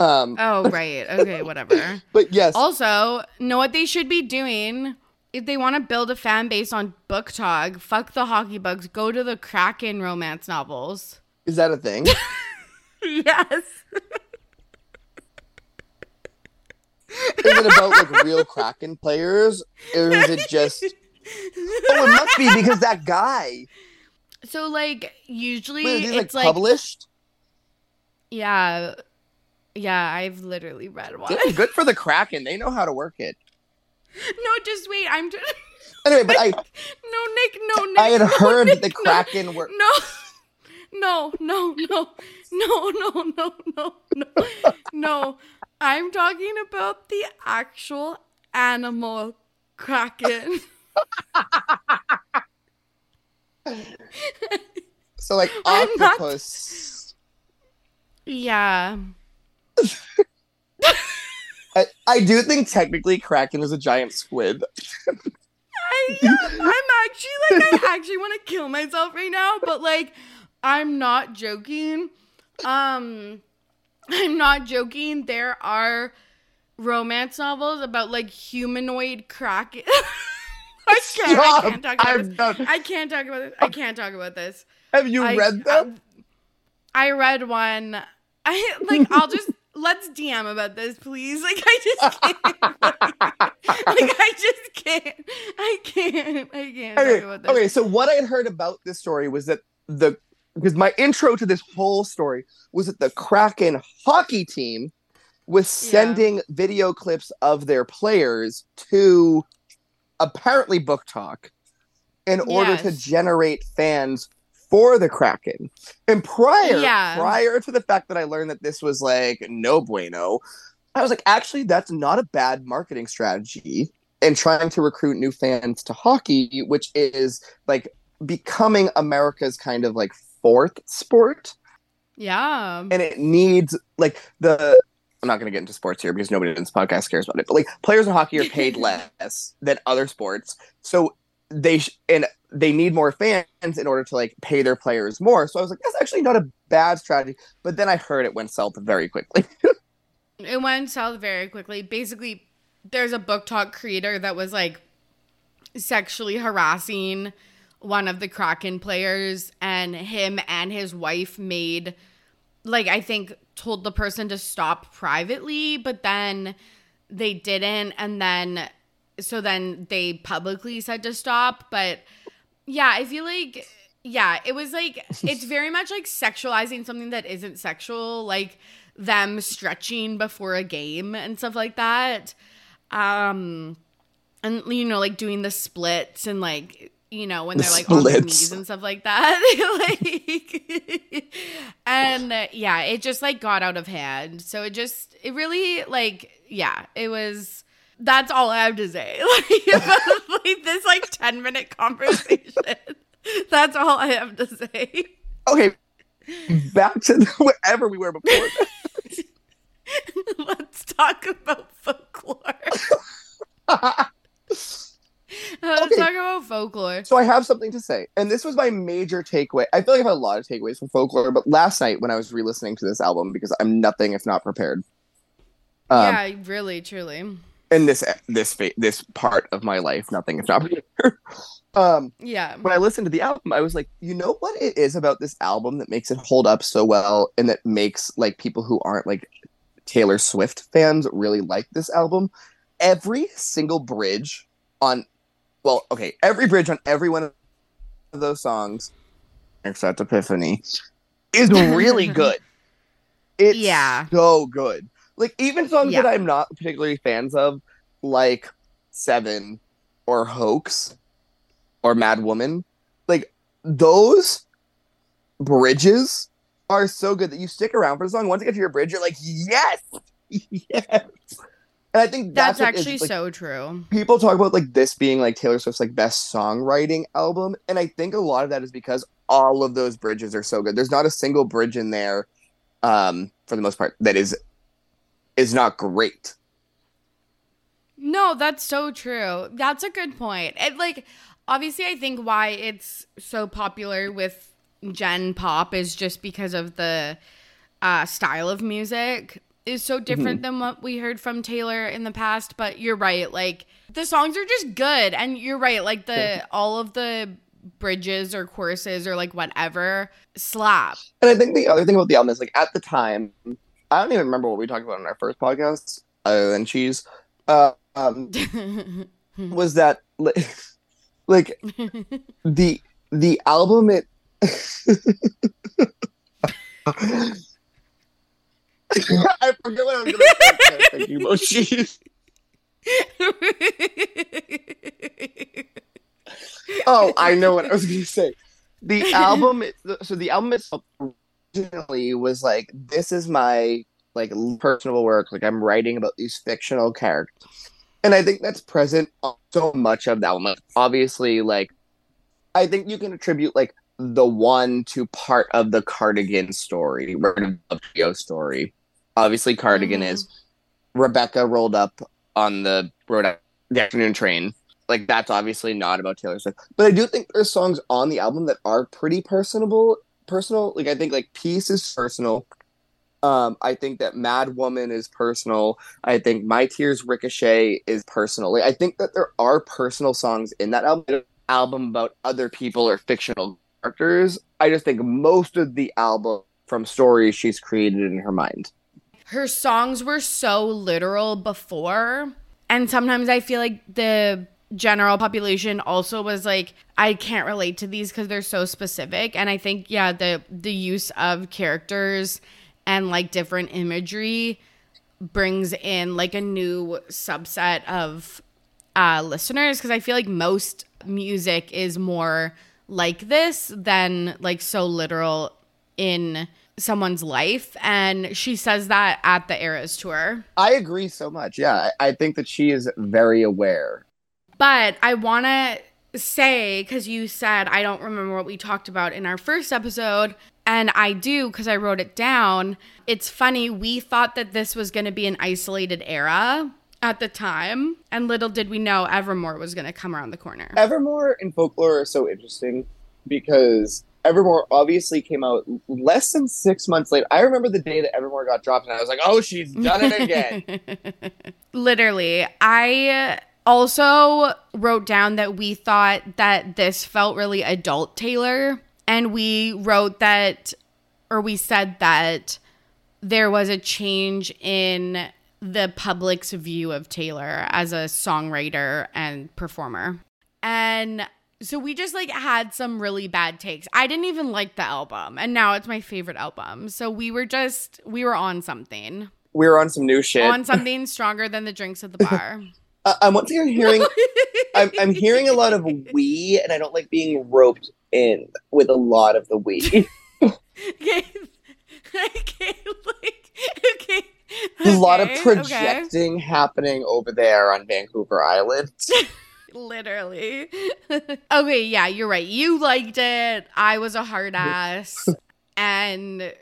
Okay, whatever. But yes. Also, know what they should be doing if they want to build a fan base on book talk? Fuck the hockey books. Go to the Kraken romance novels. Is that a thing? Yes. Is it about like real Kraken players, or is it just? Oh, it must be because that guy. So like usually it's like published. Yeah, I've literally read one. Damn, good for the Kraken. They know how to work it. No, just wait. I'm just... Anyway, but I... No, Nick. I had heard the Kraken work... No. I'm talking about the actual animal Kraken. So, like, octopus. Yeah. I do think technically Kraken is a giant squid. I actually want to kill myself right now, but like I'm not joking. I'm not joking. There are romance novels about like humanoid Kraken. I can't talk about this. Have you read them? I read one. Let's DM about this, please. Like, I just can't. I can't talk about this. Okay, so what I had heard about this story was that because my intro to this whole story was that the Kraken hockey team was sending video clips of their players to apparently book talk in order to generate fans for the Kraken. And prior to the fact that I learned that this was like no bueno, I was like, actually, that's not a bad marketing strategy in trying to recruit new fans to hockey, which is like becoming America's kind of like fourth sport. Yeah. And it needs like I'm not going to get into sports here because nobody in this podcast cares about it. But like players in hockey are paid less than other sports. So they need more fans in order to like pay their players more. So I was like, that's actually not a bad strategy. But then I heard it went south very quickly. It went south very quickly. Basically, there's a book talk creator that was like sexually harassing one of the Kraken players, and him and his wife made like, I think, told the person to stop privately, but then they didn't, and then they publicly said to stop. But yeah, I feel like, yeah, it was like, it's very much like sexualizing something that isn't sexual, like them stretching before a game and stuff like that. And you know, like doing the splits and like, you know, when they're like splits on their knees and stuff like that. Like, and yeah, it just like got out of hand. So it really like, yeah, it was, that's all I have to say. Like, this like 10-minute conversation. That's all I have to say. Okay, back to wherever we were before. Let's talk about folklore. Let's talk about folklore. So I have something to say, and this was my major takeaway. I feel like I've had a lot of takeaways from folklore, but last night when I was re-listening to this album, because I'm nothing if not prepared. Yeah, really, truly. In this part of my life, nothing if not prepared. Yeah. When I listened to the album, I was like, you know what it is about this album that makes it hold up so well, and that makes like people who aren't like Taylor Swift fans really like this album. Every single bridge on, well, okay, every bridge on every one of those songs, except Epiphany, is really good. It's so good. Like, even songs that I'm not particularly fans of, like Seven or Hoax or Mad Woman, like, those bridges are so good that you stick around for the song. Once you get to your bridge, you're like, yes! Yes! And I think that's actually like, so true. People talk about like this being like Taylor Swift's like best songwriting album, and I think a lot of that is because all of those bridges are so good. There's not a single bridge in there, for the most part, that is not great. No, that's so true. That's a good point. And like, obviously, I think why it's so popular with Gen Pop is just because of the style of music. Is so different than what we heard from Taylor in the past, but you're right, like the songs are just good, and you're right, like the all of the bridges or choruses or like whatever slap. And I think the other thing about the album is like at the time, I don't even remember what we talked about in our first podcast other than cheese, was that like the album it I forget what I was going to say. Thank you, Mochi. Oh, I know what I was going to say. The album, so the album itself originally was like, this is my like personal work. Like I'm writing about these fictional characters. And I think that's present on so much of the album. Obviously, like, I think you can attribute like The One to part of the Cardigan story, Rodeo story. Obviously, Cardigan is Rebecca rolled up on the afternoon train. Like, that's obviously not about Taylor Swift. But I do think there's songs on the album that are pretty personal. Like, I think, like, Peace is personal. I think that Mad Woman is personal. I think My Tears Ricochet is personal. Like, I think that there are personal songs in that album about other people or fictional characters. I just think most of the album from stories she's created in her mind. Her songs were so literal before, and sometimes I feel like the general population also was like, I can't relate to these because they're so specific. And I think the use of characters and like different imagery brings in like a new subset of listeners, because I feel like most music is more like this than like so literal in someone's life, and she says that at the Eras Tour. I agree so much. Yeah, I think that she is very aware. But I want to say, because you said I don't remember what we talked about in our first episode, and I do because I wrote it down. It's funny, we thought that this was going to be an isolated era at the time, and little did we know Evermore was going to come around the corner. Evermore and Folklore are so interesting because Evermore obviously came out less than 6 months later. I remember the day that Evermore got dropped, and I was like, oh, she's done it again. Literally. I also wrote down that we thought that this felt really adult Taylor, and we wrote that, or we said that there was a change in the public's view of Taylor as a songwriter and performer. And so we just like had some really bad takes. I didn't even like the album, and now it's my favorite album. So we were on something. We were on some new shit. On something stronger than the drinks at the bar. I'm hearing a lot of we, and I don't like being roped in with a lot of the we. Okay. A lot of projecting happening over there on Vancouver Island. Literally. Okay, yeah, you're right. You liked it. I was a hard ass. And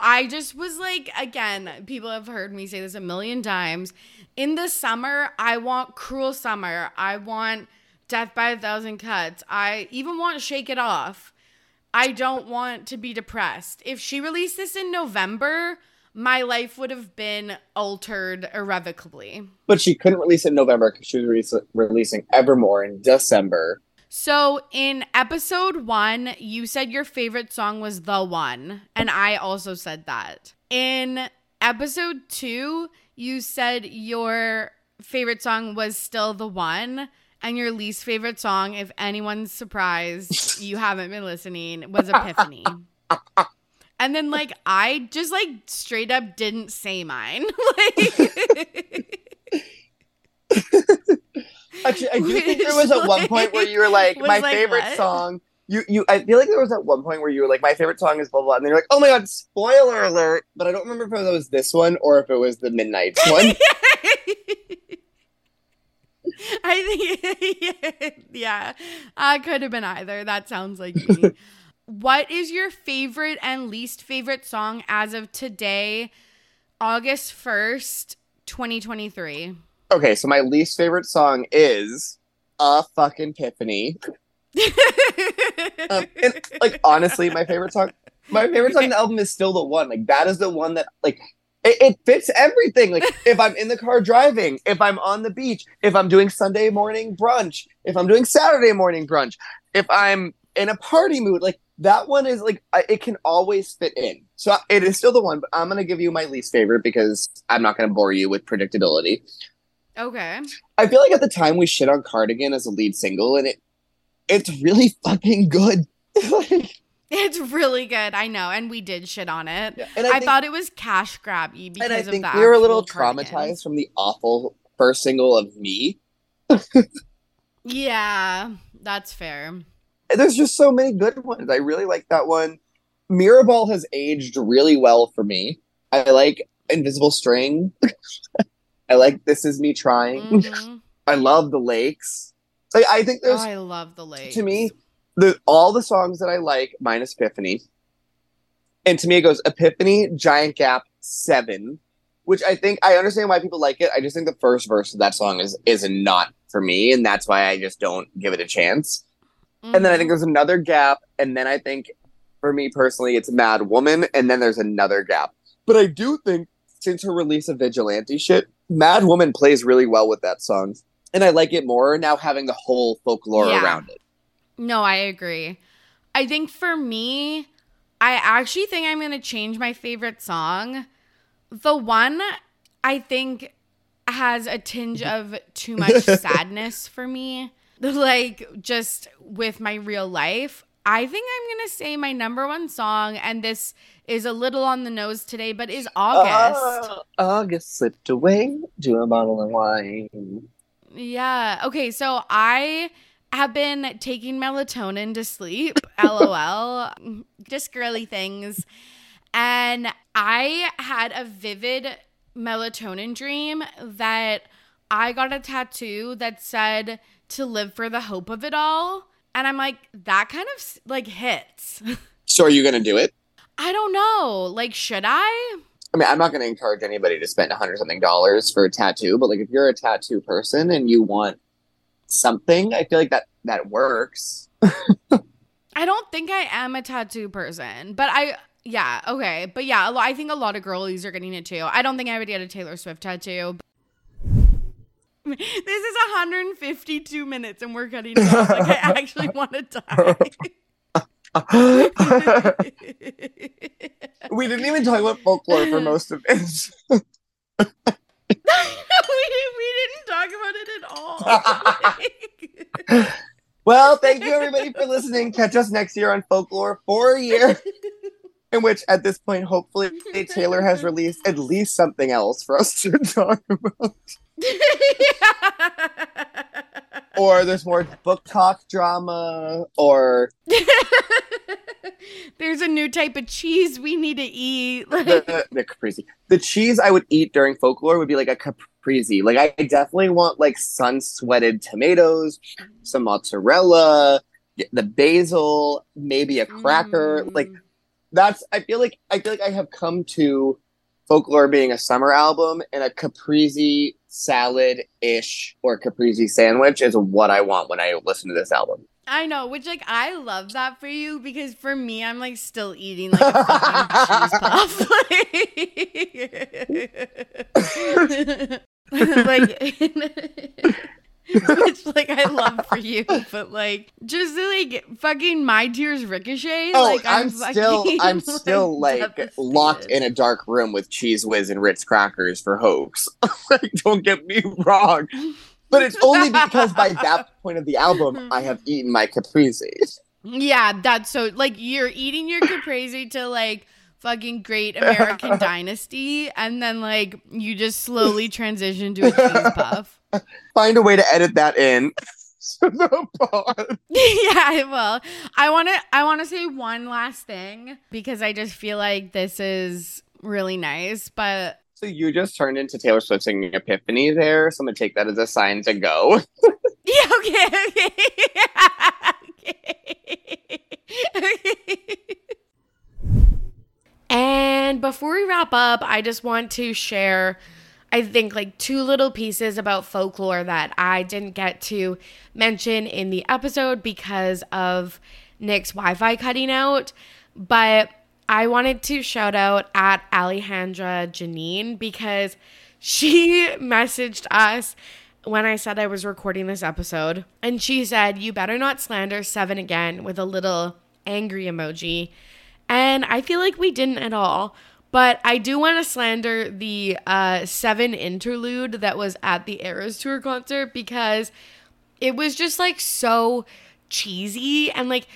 I just was like, again, people have heard me say this a million times. In the summer, I want Cruel Summer. I want Death by a Thousand Cuts. I even want Shake It Off. I don't want to be depressed. If she released this in November, my life would have been altered irrevocably. But she couldn't release it in November because she was releasing Evermore in December. So in episode 1, you said your favorite song was The One, and I also said that. In episode 2, you said your favorite song was still The One, and your least favorite song, if anyone's surprised you haven't been listening, was Epiphany. And then, like, I just, like, straight up didn't say mine. Actually, I do think there was at one point where you were like, my favorite song. I feel like there was at one point where you were like, my favorite song is blah, blah. And then you're like, oh my God, spoiler alert. But I don't remember if it was this one or if it was the Midnight one. I think, yeah, could have been either. That sounds like me. What is your favorite and least favorite song as of today, August 1st, 2023? Okay, so my least favorite song is A Fucking Epiphany. And, like, honestly, my favorite song on the album is still The One. Like, that is the one that, like, it fits everything. Like, if I'm in the car driving, if I'm on the beach, if I'm doing Sunday morning brunch, if I'm doing Saturday morning brunch, if I'm in a party mood, like, that one is, like, it can always fit in. So it is still The One, but I'm going to give you my least favorite because I'm not going to bore you with predictability. Okay. I feel like at the time we shit on Cardigan as a lead single, and it's really fucking good. Like, it's really good, I know, and we did shit on it. Yeah, and I thought it was cash grabby because of that. And I think we were a little traumatized from the awful first single of Me. Yeah, that's fair. There's just so many good ones. I really like that one. Mirrorball has aged really well for me. I like Invisible String. I like This Is Me Trying. Mm-hmm. I love The Lakes. Like, I think there's... Oh, I love The Lakes. To me, all the songs that I like, minus Epiphany. And to me, it goes Epiphany, Giant Gap, Seven. Which I think... I understand why people like it. I just think the first verse of that song is not for me. And that's why I just don't give it a chance. Mm-hmm. And then I think there's another gap. And then I think, for me personally, it's Mad Woman. And then there's another gap. But I do think, since her release of Vigilante shit, Mad Woman plays really well with that song. And I like it more now having the whole folklore around it. No, I agree. I think for me, I actually think I'm going to change my favorite song. The One, I think, has a tinge of too much sadness for me. Like, just with my real life. I think I'm going to say my number one song, and this is a little on the nose today, but is August. August slipped away to a bottle of wine. Yeah. Okay, so I have been taking melatonin to sleep, LOL, just girly things. And I had a vivid melatonin dream that I got a tattoo that said, "To live for the hope of it all." And I'm like, that kind of, like, hits. So are you going to do it? I don't know. Like, should I? I mean, I'm not going to encourage anybody to spend $100-something for a tattoo. But, like, if you're a tattoo person and you want something, I feel like that works. I don't think I am a tattoo person. But yeah, okay. But, yeah, I think a lot of girlies are getting it, too. I don't think I would get a Taylor Swift tattoo. This is 152 minutes and we're cutting it off. Like, I actually want to die. We didn't even talk about folklore for most of it. No, we didn't talk about it at all. Like... Well, thank you everybody for listening. Catch us next year on Folklore for a year. In which, at this point, hopefully, Taylor has released at least something else for us to talk about. Yeah. Or there's more book talk drama, or there's a new type of cheese we need to eat. The cheese I would eat during folklore would be like a caprese. Like, I definitely want, like, sun-sweated tomatoes, some mozzarella, the basil, maybe a cracker. Like, that's, I feel like I have come to Folklore being a summer album, and a caprese salad-ish or caprese sandwich is what I want when I listen to this album. I know, which, like, I love that for you, because for me, I'm, like, still eating, like, a fucking cheese puff. Which, like, I love for you, but, like, just, like, fucking My Tears Ricochet. Oh, like, I'm still, like locked in a dark room with Cheese Whiz and Ritz crackers for Hoax. Like, don't get me wrong. But it's only because by that point of the album, I have eaten my caprese. Yeah, that's so, like, you're eating your caprese to, like, fucking Great American Dynasty, and then, like, you just slowly transition to a cheese puff. Find a way to edit that in. Yeah, I will. I want to say one last thing, because I just feel like this is really nice, but... So you just turned into Taylor Swift singing Epiphany there, so I'm going to take that as a sign to go. Yeah, okay. Okay. And before we wrap up, I just want to share, I think, like, two little pieces about Folklore that I didn't get to mention in the episode because of Nick's Wi-Fi cutting out, but... I wanted to shout out at Alejandra Janine, because she messaged us when I said I was recording this episode, and she said, "You better not slander Seven again," with a little angry emoji. And I feel like we didn't at all, but I do want to slander the Seven interlude that was at the Eras Tour concert, because it was just, like, so cheesy, and, like,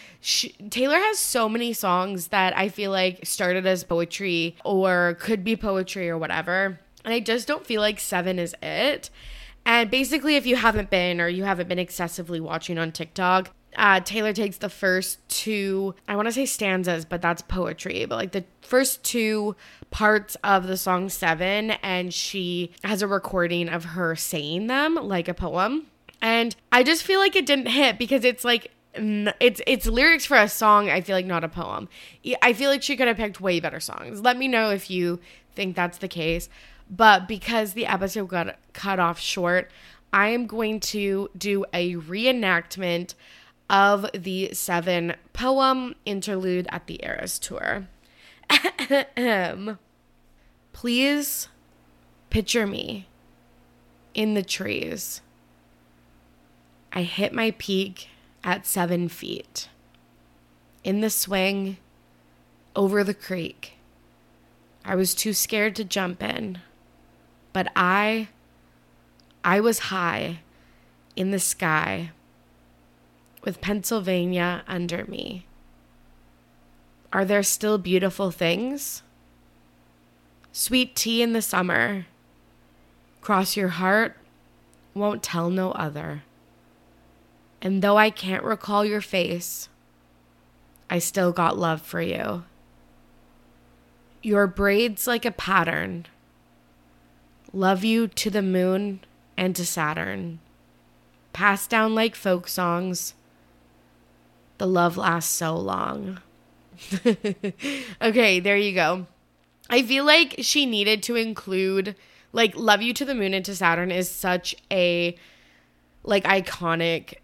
Taylor has so many songs that I feel like started as poetry or could be poetry or whatever, and I just don't feel like Seven is it. And basically, if you haven't been, or you haven't been excessively watching on TikTok, Taylor takes the first two, I want to say stanzas, but that's poetry, but, like, the first two parts of the song Seven, and she has a recording of her saying them like a poem. And I just feel like it didn't hit, because it's, like, it's lyrics for a song, I feel like, not a poem. I feel like she could have picked way better songs. Let me know if you think that's the case. But because the episode got cut off short, I am going to do a reenactment of the Seven poem interlude at the Eras Tour. Please picture me in the trees. I hit my peak at 7 feet. In the swing, over the creek. I was too scared to jump in, but I was high in the sky with Pennsylvania under me. Are there still beautiful things? Sweet tea in the summer. Cross your heart, won't tell no other. And though I can't recall your face, I still got love for you. Your braids like a pattern. Love you to the moon and to Saturn. Passed down like folk songs. The love lasts so long. Okay, there you go. I feel like she needed to include, like, love you to the moon and to Saturn is such a, like, iconic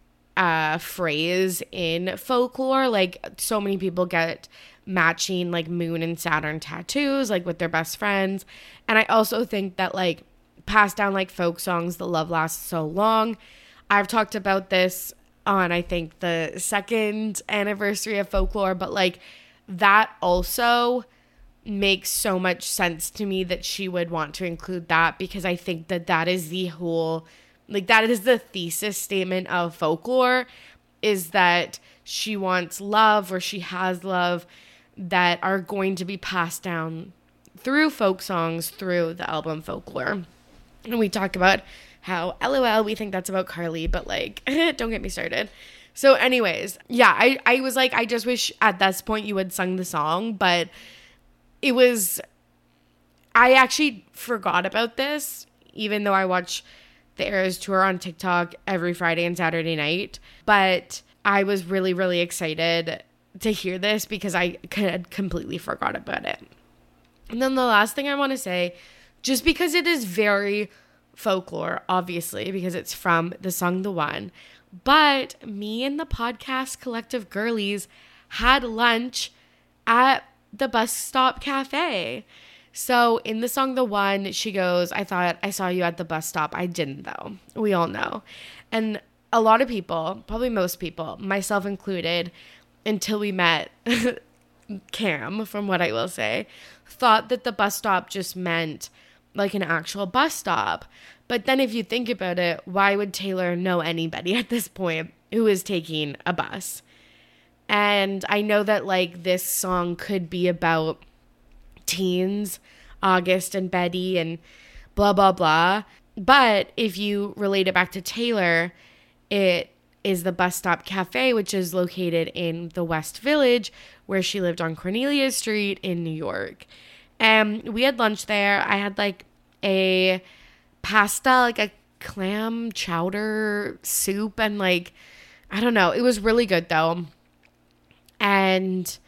phrase in Folklore. Like, so many people get matching, like, moon and Saturn tattoos, like, with their best friends. And I also think that, like, passed down like folk songs, the love lasts so long. I've talked about this on, I think, the second anniversary of Folklore, but, like, that also makes so much sense to me that she would want to include that, because I think that that is the whole, like, that is the thesis statement of Folklore, is that she wants love, or she has love, that are going to be passed down through folk songs, through the album Folklore. And we talk about how, LOL, we think that's about Carly, but, like, don't get me started. So anyways, yeah, I was like, I just wish at this point you had sung the song, but it was, I actually forgot about this even though I watch the Eras Tour on TikTok every Friday and Saturday night. But I was really, really excited to hear this because I had completely forgot about it. And then the last thing I want to say, just because it is very folklore, obviously, because it's from the song The One, but me and the podcast Collective Girlies had lunch at the Bus Stop Cafe. So in the song The One, she goes, I thought I saw you at the bus stop. I didn't though. We all know. And a lot of people, probably most people, myself included, until we met Cam, from what I will say, thought that the bus stop just meant like an actual bus stop. But then if you think about it, why would Taylor know anybody at this point who is taking a bus? And I know that like this song could be about teens, August and Betty and blah, blah, blah. But if you relate it back to Taylor, it is the Bus Stop Cafe, which is located in the West Village where she lived on Cornelia Street in New York. And we had lunch there. I had like a pasta, like a clam chowder soup, and like, I don't know. It was really good though. And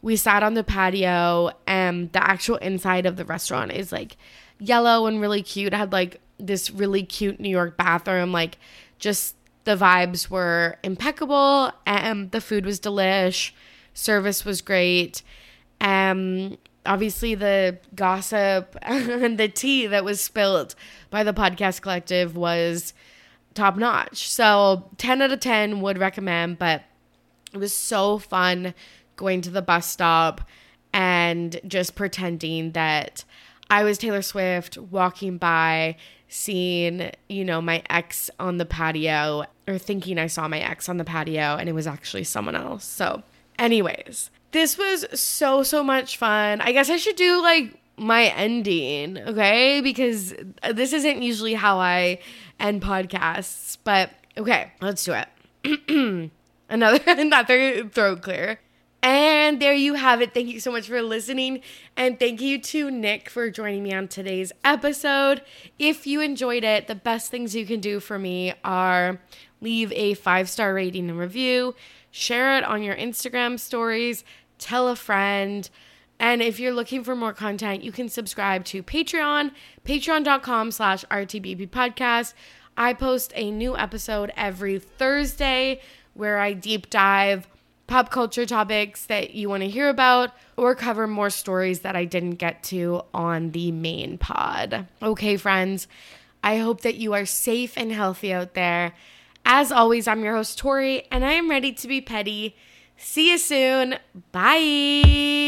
we sat on the patio, and the actual inside of the restaurant is like yellow and really cute. It had like this really cute New York bathroom, like just the vibes were impeccable. The food was delish. Service was great. Obviously, the gossip and the tea that was spilled by the podcast collective was top notch. So 10 out of 10 would recommend, but it was so fun going to the bus stop and just pretending that I was Taylor Swift walking by, seeing, you know, my ex on the patio, or thinking I saw my ex on the patio and it was actually someone else. So anyways, this was so, so much fun. I guess I should do like my ending, okay? Because this isn't usually how I end podcasts, but okay, let's do it. Another throat clear. And there you have it. Thank you so much for listening. And thank you to Nick for joining me on today's episode. If you enjoyed it, the best things you can do for me are leave a 5-star rating and review, share it on your Instagram stories, tell a friend. And if you're looking for more content, you can subscribe to Patreon, patreon.com/RTBP podcast. I post a new episode every Thursday where I deep dive pop culture topics that you want to hear about or cover more stories that I didn't get to on the main pod. Okay, friends, I hope that you are safe and healthy out there. As always, I'm your host, Tori, and I am ready to be petty. See you soon. Bye.